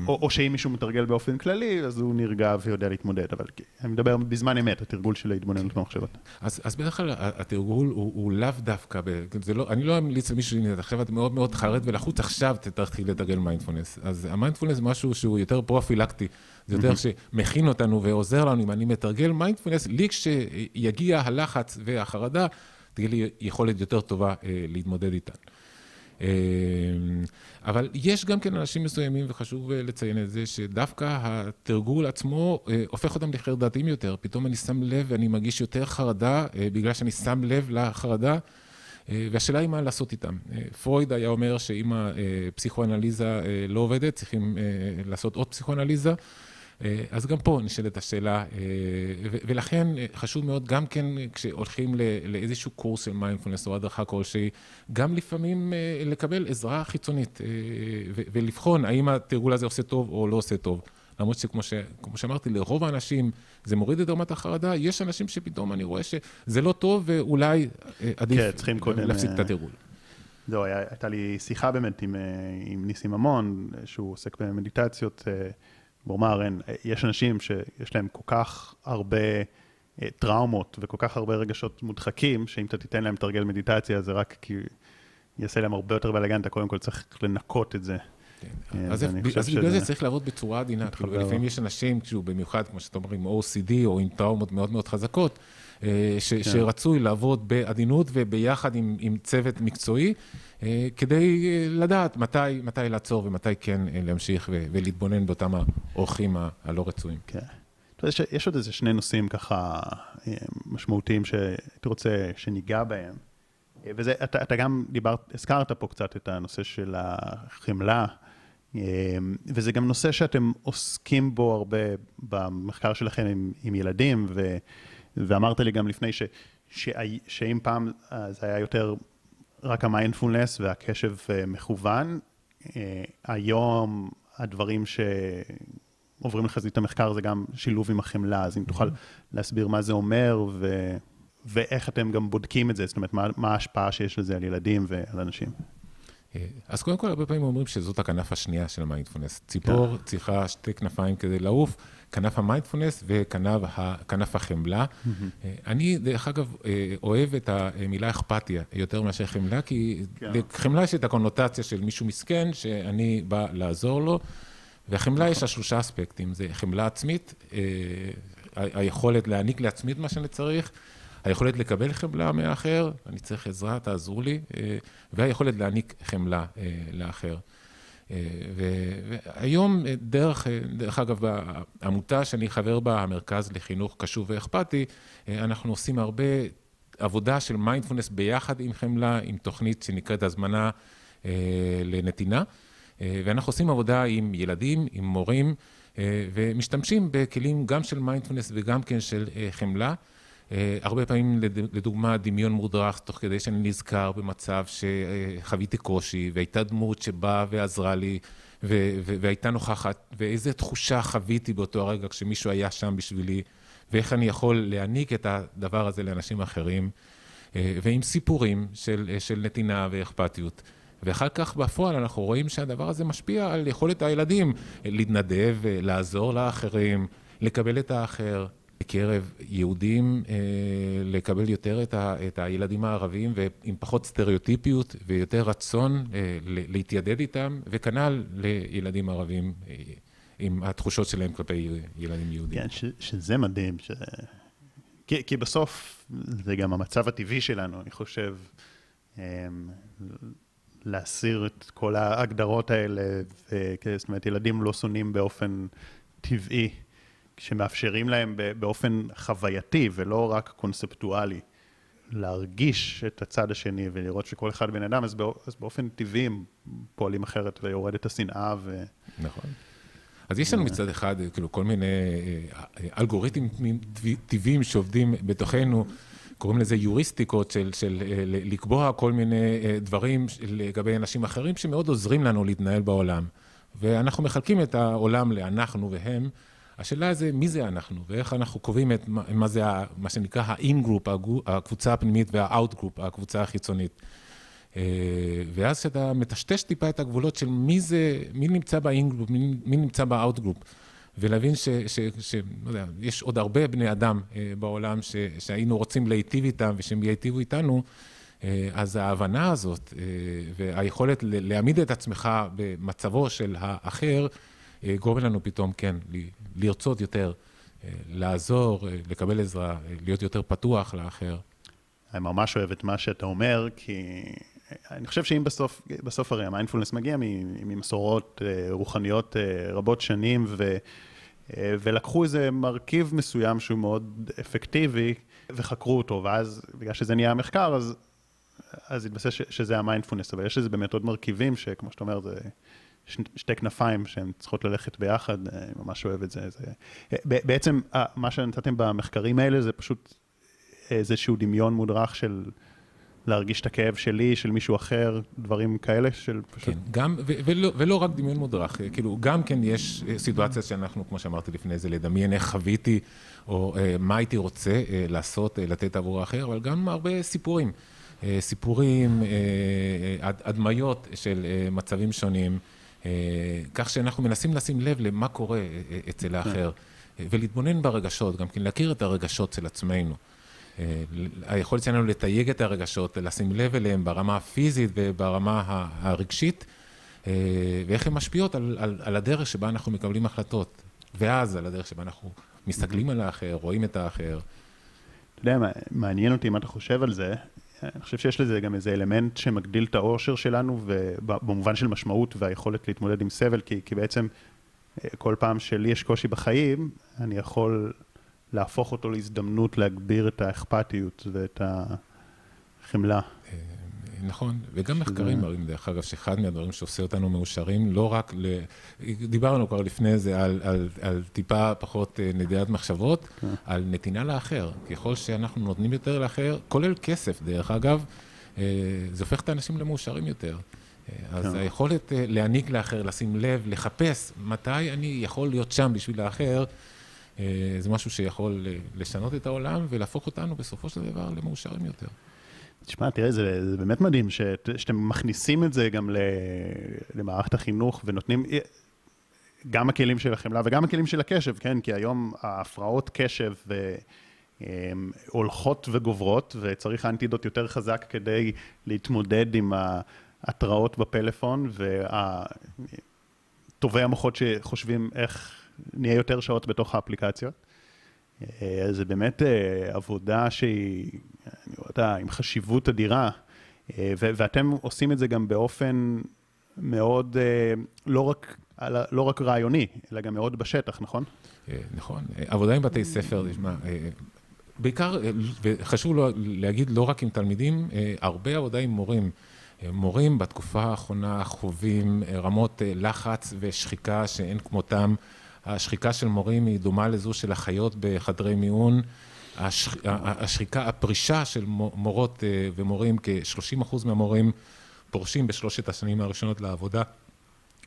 או, או שאם מישהו מתרגל באופן כללי, אז הוא נרגע ויודע להתמודד, אבל אני מדבר בזמן אמת, התרגול של ההתבוננות במחשבות. אז, אז בדרך כלל התרגול הוא, הוא לאו דווקא, זה לא, אני לא אמליץ למישהו, עכשיו את מאוד מאוד חרד ולחוץ, עכשיו תתחיל לתרגל מיינדפולנס. אז המיינדפולנס משהו שהוא יותר פרופילקטי, זה יותר שמכין אותנו ועוזר לנו, אם אני מתרגל מיינדפולנס, לי כשיגיע הלחץ והחרדה, תגיד לי יכולת יותר טובה להתמודד איתן. אבל יש גם כן אנשים מסוימים, וחשוב לציין את זה, שדווקא התרגול עצמו הופך אותם לחרדתיים יותר. פתאום אני שם לב ואני מגיש יותר חרדה, בגלל שאני שם לב לחרדה, והשאלה היא מה לעשות איתם. פרויד היה אומר שאם הפסיכואנליזה לא עובדת, צריכים לעשות עוד פסיכואנליזה, אז גם פה נשאלת השאלה, ולכן חשוב מאוד גם כן כשהולכים לאיזשהו קורס של מיינדפולנס או הדרכה כלשהי, גם לפעמים לקבל עזרה חיצונית ולבחון האם התרגול הזה עושה טוב או לא עושה טוב. למרות שכמו ש... כמו שאמרתי, לרוב האנשים זה מוריד את רמת החרדה, יש אנשים שפתאום אני רואה שזה לא טוב ואולי עדיף להפסיק את התרגול. זהו, הייתה לי שיחה באמת עם, עם ניסים המון, שהוא עוסק במדיטציות, ואומר, יש אנשים שיש להם כל כך הרבה טראומות וכל כך הרבה רגשות מודחקים, שאם אתה תיתן להם תרגל מדיטציה, זה רק כי יעשה להם הרבה יותר בלגן, אתה קודם כל צריך לנקות את זה. אז בגלל זה צריך לעבוד בצורה עדינה, ולפעמים יש אנשים, במיוחד, כמו שאתה אומר, עם או סי די או עם טראומות מאוד מאוד חזקות, שרצוי לעבוד בעדינות וביחד עם צוות מקצועי, כדי לדעת מתי לעצור ומתי כן להמשיך ולהתבונן באותם האורחים הלא רצויים. כן. יש עוד איזה שני נושאים ככה משמעותיים שאתה רוצה שניגע בהם, ואתה גם הזכרת פה קצת את הנושא של החמלה, וזה גם נושא שאתם עוסקים בו הרבה במחקר שלכם עם, עם ילדים, ו, ואמרת לי גם לפני ש, ש, שאם פעם זה היה יותר רק המיינדפולנס והקשב מכוון, היום הדברים שעוברים לחזית המחקר זה גם שילוב עם החמלה, אז אם תוכל להסביר מה זה אומר ו, ואיך אתם גם בודקים את זה, זאת אומרת מה, מה ההשפעה שיש לזה על ילדים ועל אנשים. אז קודם כל, הרבה פעמים אומרים שזאת הכנף השנייה של המיינדפולנס. ציפור צריכה שתי כנפיים כדי לעוף, כנף המיינדפולנס וכנף החמלה. אני, דרך אגב, אוהב את המילה אכפתיה יותר מאשר חמלה, כי לחמלה יש את הקונוטציה של מישהו מסכן שאני בא לעזור לו, והחמלה יש שלושה אספקטים, זה חמלה עצמית, היכולת להעניק לעצמי את מה שאני צריך, היכולת לקבל חמלה מאחר, אני צריך עזרה, תעזרו לי, והיכולת להעניק חמלה לאחר. והיום, דרך, דרך אגב, העמותה שאני חבר בה, המרכז לחינוך קשוב ואכפתי, אנחנו עושים הרבה עבודה של מיינדפולנס ביחד עם חמלה, עם תוכנית שנקראת הזמנה לנתינה, ואנחנו עושים עבודה עם ילדים, עם מורים, ומשתמשים בכלים גם של מיינדפולנס וגם כן של חמלה, הרבה פעמים, לדוגמה, דמיון מודרך, תוך כדי שאני נזכר במצב שחוויתי קושי, והייתה דמות שבאה ועזרה לי, והייתה נוכחת, ואיזו תחושה חוויתי באותו הרגע כשמישהו היה שם בשבילי, ואיך אני יכול להעניק את הדבר הזה לאנשים אחרים, ועם סיפורים של, של נתינה ואכפתיות. ואחר כך בפועל אנחנו רואים שהדבר הזה משפיע על יכולת הילדים להתנדב, לעזור לאחרים, לקבל את האחר. בקרב יהודים לקבל יותר את, ה, את הילדים הערבים ועם פחות סטריאוטיפיות ויותר רצון להתיידד איתם, וכנ"ל לילדים ערבים עם התחושות שלהם כלפי ילדים יהודים. כן, ש, שזה מדהים, ש... כי, כי בסוף זה גם המצב הטבעי שלנו, אני חושב, להסיר את כל ההגדרות האלה, זאת אומרת, ילדים לא שונים באופן טבעי, שמאפשרים להם באופן חווייתי ולא רק קונספטואלי, להרגיש את הצד השני ולראות שכל אחד בן אדם, אז באופן טבעי הם פועלים אחרת ויורד את השנאה ו... נכון. אז יש לנו מצד אחד כאילו כל מיני אלגוריתמים טבעיים שעובדים בתוכנו, קוראים לזה יוריסטיקות של, של לקבוע כל מיני דברים לגבי אנשים אחרים שמאוד עוזרים לנו להתנהל בעולם. ואנחנו מחלקים את העולם לאנחנו והם, השאלה זה מי זה אנחנו, ואיך אנחנו קובעים את מה, מה זה, מה שנקרא ה-in-group, הקבוצה הפנימית, וה-out-group, הקבוצה החיצונית. ואז שאתה מטשטש טיפה את הגבולות של מי זה, מי נמצא ב-in-group, מי, מי נמצא ב-out-group, ולהבין ש, ש, ש, לא יודע, יש עוד הרבה בני אדם בעולם ש, שהיינו רוצים להיטיב איתם, ושהם ייטיבו איתנו, אז ההבנה הזאת, והיכולת להעמיד את עצמך במצבו של האחר, גורם לנו פתאום, כן, לרצות יותר, לעזור, לקבל עזרה, להיות יותר פתוח לאחר. אני ממש אוהב את מה שאתה אומר, כי אני חושב שאם בסוף, בסוף הרי המיינדפולנס מגיע ממסורות רוחניות רבות שנים, ו, ולקחו איזה מרכיב מסוים שהוא מאוד אפקטיבי, וחקרו אותו, ואז בגלל שזה נהיה המחקר, אז, אז התבסס ש, שזה המיינדפולנס, אבל יש לזה באמת עוד מרכיבים שכמו שאתה אומר, זה... שתי כנפיים שהן צריכות ללכת ביחד, אני ממש אוהב את זה. זה... בעצם מה שנתתם במחקרים האלה זה פשוט איזשהו דמיון מודרך של להרגיש את הכאב שלי, של מישהו אחר, דברים כאלה של פשוט... כן, גם, ו- ולא, ולא רק דמיון מודרך, כאילו גם כן יש סיטואציה שאנחנו, כמו שאמרתי לפני זה, לדמיין איך חוויתי, או מה הייתי רוצה לעשות, לתת עבור האחר, אבל גם הרבה סיפורים. סיפורים, הדמיות של מצבים שונים, כך שאנחנו מנסים לשים לב למה קורה אצל האחר, ולהתבונן ברגשות, גם כן להכיר את הרגשות של עצמנו. היכולת שלנו לתייג את הרגשות, לשים לב אליהם ברמה הפיזית וברמה הרגשית, ואיך הן משפיעות על, על, על הדרך שבה אנחנו מקבלים החלטות, ואז על הדרך שבה אנחנו מסתכלים על האחר, רואים את האחר. אתה יודע, מעניין אותי מה אתה חושב על זה, אני חושב שיש לזה גם איזה אלמנט שמגדיל את האושר שלנו, ובמובן של משמעות והיכולת להתמודד עם סבל, כי, כי בעצם כל פעם שלי יש קושי בחיים, אני יכול להפוך אותו להזדמנות להגביר את האכפתיות ואת החמלה. נכון, וגם מחקרים מראים, דרך אגב, שאחד מהדברים שעושה אותנו מאושרים, לא רק ל... דיברנו כבר לפני זה על, על, על טיפה פחות נדיעת מחשבות, על נתינה לאחר. ככל שאנחנו נותנים יותר לאחר, כולל כסף, דרך אגב, זה הופך את האנשים למאושרים יותר. אז היכולת להעניק לאחר, לשים לב, לחפש מתי אני יכול להיות שם בשביל האחר, זה משהו שיכול לשנות את העולם ולהפוך אותנו בסופו של דבר למאושרים יותר. תשמע, תראה, זה, זה באמת מדהים ש, שאתם מכניסים את זה גם למערכת החינוך ונותנים גם הכלים של החמלה וגם הכלים של הקשב, כן? כי היום ההפרעות קשב הולכות וגוברות וצריך אנטידוט יותר חזק כדי להתמודד עם ההתראות בפלאפון וטובי המוחות שחושבים איך נהיה יותר שעות בתוך האפליקציות. זה באמת עבודה שהיא, אני רואה אותה, עם חשיבות אדירה, ואתם עושים את זה גם באופן מאוד, לא רק, לא רק רעיוני, אלא גם מאוד בשטח, נכון? נכון. עבודה עם בתי ספר, נשמע, בעיקר, וחשוב להגיד לא רק עם תלמידים, הרבה עבודה עם מורים. מורים בתקופה האחרונה חווים רמות לחץ ושחיקה שאין כמותם. השחיקה של מורים היא דומה לזו של החיות בחדרי מיון. השח... השחיקה, הפרישה של מורות ומורים, כ-שלושים אחוז מהמורים פורשים בשלושת השנים הראשונות לעבודה.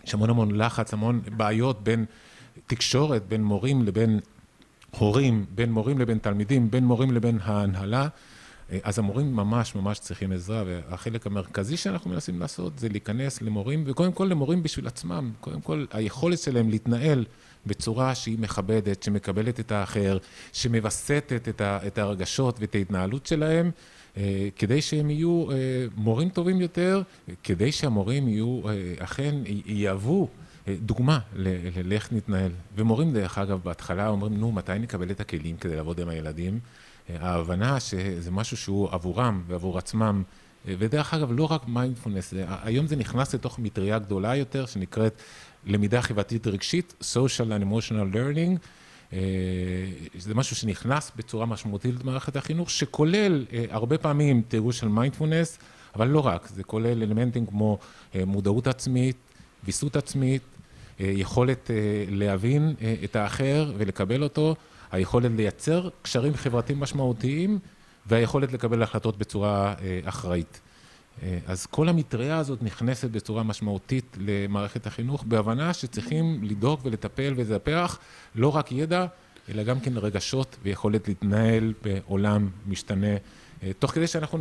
יש המון המון לחץ, המון בעיות בין תקשורת, בין מורים לבין הורים, בין מורים לבין תלמידים, בין מורים לבין ההנהלה, אז המורים ממש ממש צריכים עזרה, והחלק המרכזי שאנחנו מנסים לעשות זה להיכנס למורים, וקודם כל למורים בשביל עצמם, קודם כל היכולת שלהם להתנהל בצורה שהיא מכבדת, שמקבלת את האחר, שמבסטת את, ה, את הרגשות ואת ההתנהלות שלהם, כדי שהם יהיו מורים טובים יותר, כדי שהמורים יהיו, אכן יהוו דוגמה לאיך נתנהל. ומורים דרך אגב בהתחלה אומרים, נו, מתי נקבל את הכלים כדי לעבוד עם הילדים? ההבנה שזה משהו שהוא עבורם ועבור עצמם, ודרך אגב לא רק מיינדפולנס, היום זה נכנס לתוך מטריה גדולה יותר שנקראת למידה חברתית רגשית, Social and Emotional Learning, זה משהו שנכנס בצורה משמעותית למערכת החינוך, שכולל הרבה פעמים תרגול של מיינדפולנס, אבל לא רק, זה כולל אלמנטים כמו מודעות עצמית, ויסות עצמית, יכולת להבין את האחר ולקבל אותו, היכולת לייצר קשרים חברתיים משמעותיים, והיכולת לקבל החלטות בצורה אחראית. אז כל המטריה הזאת נכנסת בצורה משמעותית למערכת החינוך, בהבנה שצריכים לדאוג ולטפל ולזפח לא רק ידע, אלא גם כן רגשות ויכולת להתנהל בעולם משתנה, תוך כדי שאנחנו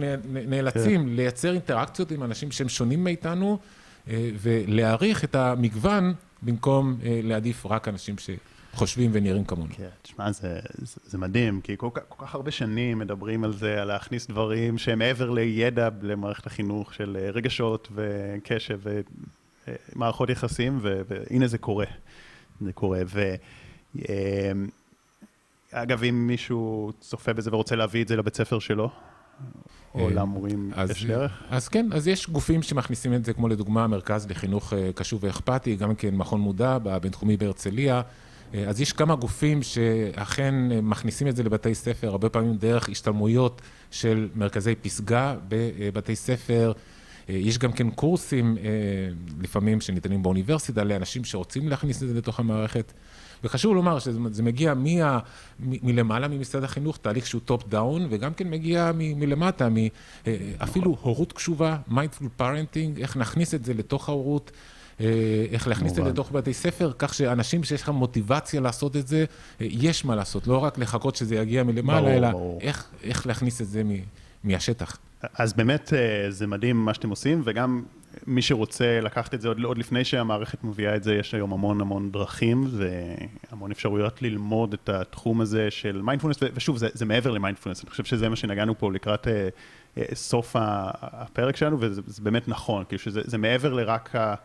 נאלצים לייצר אינטראקציות עם אנשים שהם שונים מאיתנו, ולהעריך את המגוון במקום להעדיף רק אנשים ש... חושבים ונראים כמונו. כן, תשמע, זה, זה, זה מדהים, כי כל, כל כך הרבה שנים מדברים על זה, על להכניס דברים שהם מעבר לידע למערכת החינוך של רגשות וקשב ומערכות יחסים, ו, והנה זה קורה. זה קורה, ואגב, אם מישהו צופה בזה ורוצה להביא את זה לבית ספר שלו, או למורים יש דרך? אז כן, אז יש גופים שמכניסים את זה, כמו לדוגמה, המרכז לחינוך קשוב ואכפתי, גם כן מכון מודע, בבינתחומי בהרצליה, אז יש כמה גופים שאכן מכניסים את זה לבתי ספר, הרבה פעמים דרך השתלמויות של מרכזי פסגה בבתי ספר. יש גם כן קורסים לפעמים שניתנים באוניברסיטה לאנשים שרוצים להכניס את זה לתוך המערכת. וחשוב לומר שזה מגיע מ- מ- מלמעלה ממשרד החינוך, תהליך שהוא טופ דאון, וגם כן מגיע מ- מלמטה, מ- אפילו הורות קשובה, מיינדפול פרנטינג, איך נכניס את זה לתוך ההורות, איך להכניס את זה לתוך בתי ספר, כך שאנשים שיש לך מוטיבציה לעשות את זה, יש מה לעשות, לא רק לחכות שזה יגיע מלמעלה, אלא איך, איך להכניס את זה מ, מהשטח. אז באמת זה מדהים מה שאתם עושים, וגם מי שרוצה לקחת את זה עוד, עוד לפני שהמערכת מביאה את זה, יש היום המון המון דרכים והמון אפשרויות ללמוד את התחום הזה של מיינדפולנס, ושוב, זה, זה מעבר למיינדפולנס, אני חושב שזה מה שנגענו פה לקראת סוף הפרק שלנו, וזה זה באמת נכון, כאילו שזה, זה מעבר לרק ה...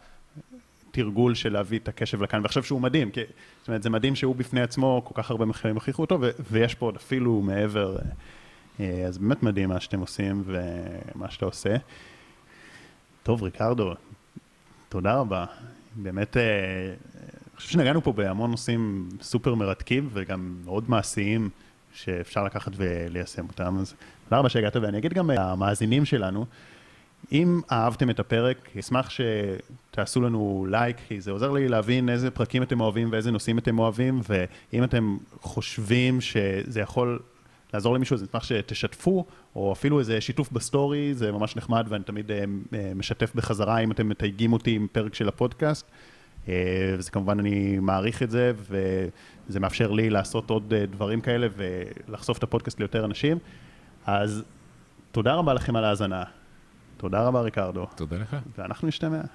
תרגול של להביא את הקשב לכאן, ועכשיו שהוא מדהים, כי, זאת אומרת, זה מדהים שהוא בפני עצמו, כל כך הרבה מחקרים הוכיחו אותו, ו- ויש פה עוד אפילו מעבר, אז באמת מדהים מה שאתם עושים, ומה שאתה עושה. טוב, ריקרדו, תודה רבה. באמת, אני חושב שנגענו פה בהמון נושאים סופר מרתקים, וגם מאוד מעשיים, שאפשר לקחת וליישם אותם, אז תודה רבה שהגעת, ואני אגיד גם המאזינים שלנו, אם אהבתם את הפרק, אשמח שתעשו לנו לייק, כי זה עוזר לי להבין איזה פרקים אתם אוהבים ואיזה נושאים אתם אוהבים, ואם אתם חושבים שזה יכול לעזור למישהו, אז אשמח שתשתפו, או אפילו איזה שיתוף בסטורי, זה ממש נחמד, ואני תמיד משתף בחזרה אם אתם מתייגים אותי עם פרק של הפודקאסט, וזה כמובן אני מעריך את זה, וזה מאפשר לי לעשות עוד דברים כאלה, ולחשוף את הפודקאסט ליותר אנשים, אז תודה רבה לכם על ההאזנה. תודה רבה, ריקרדו. תודה לך. ואנחנו נשתמע.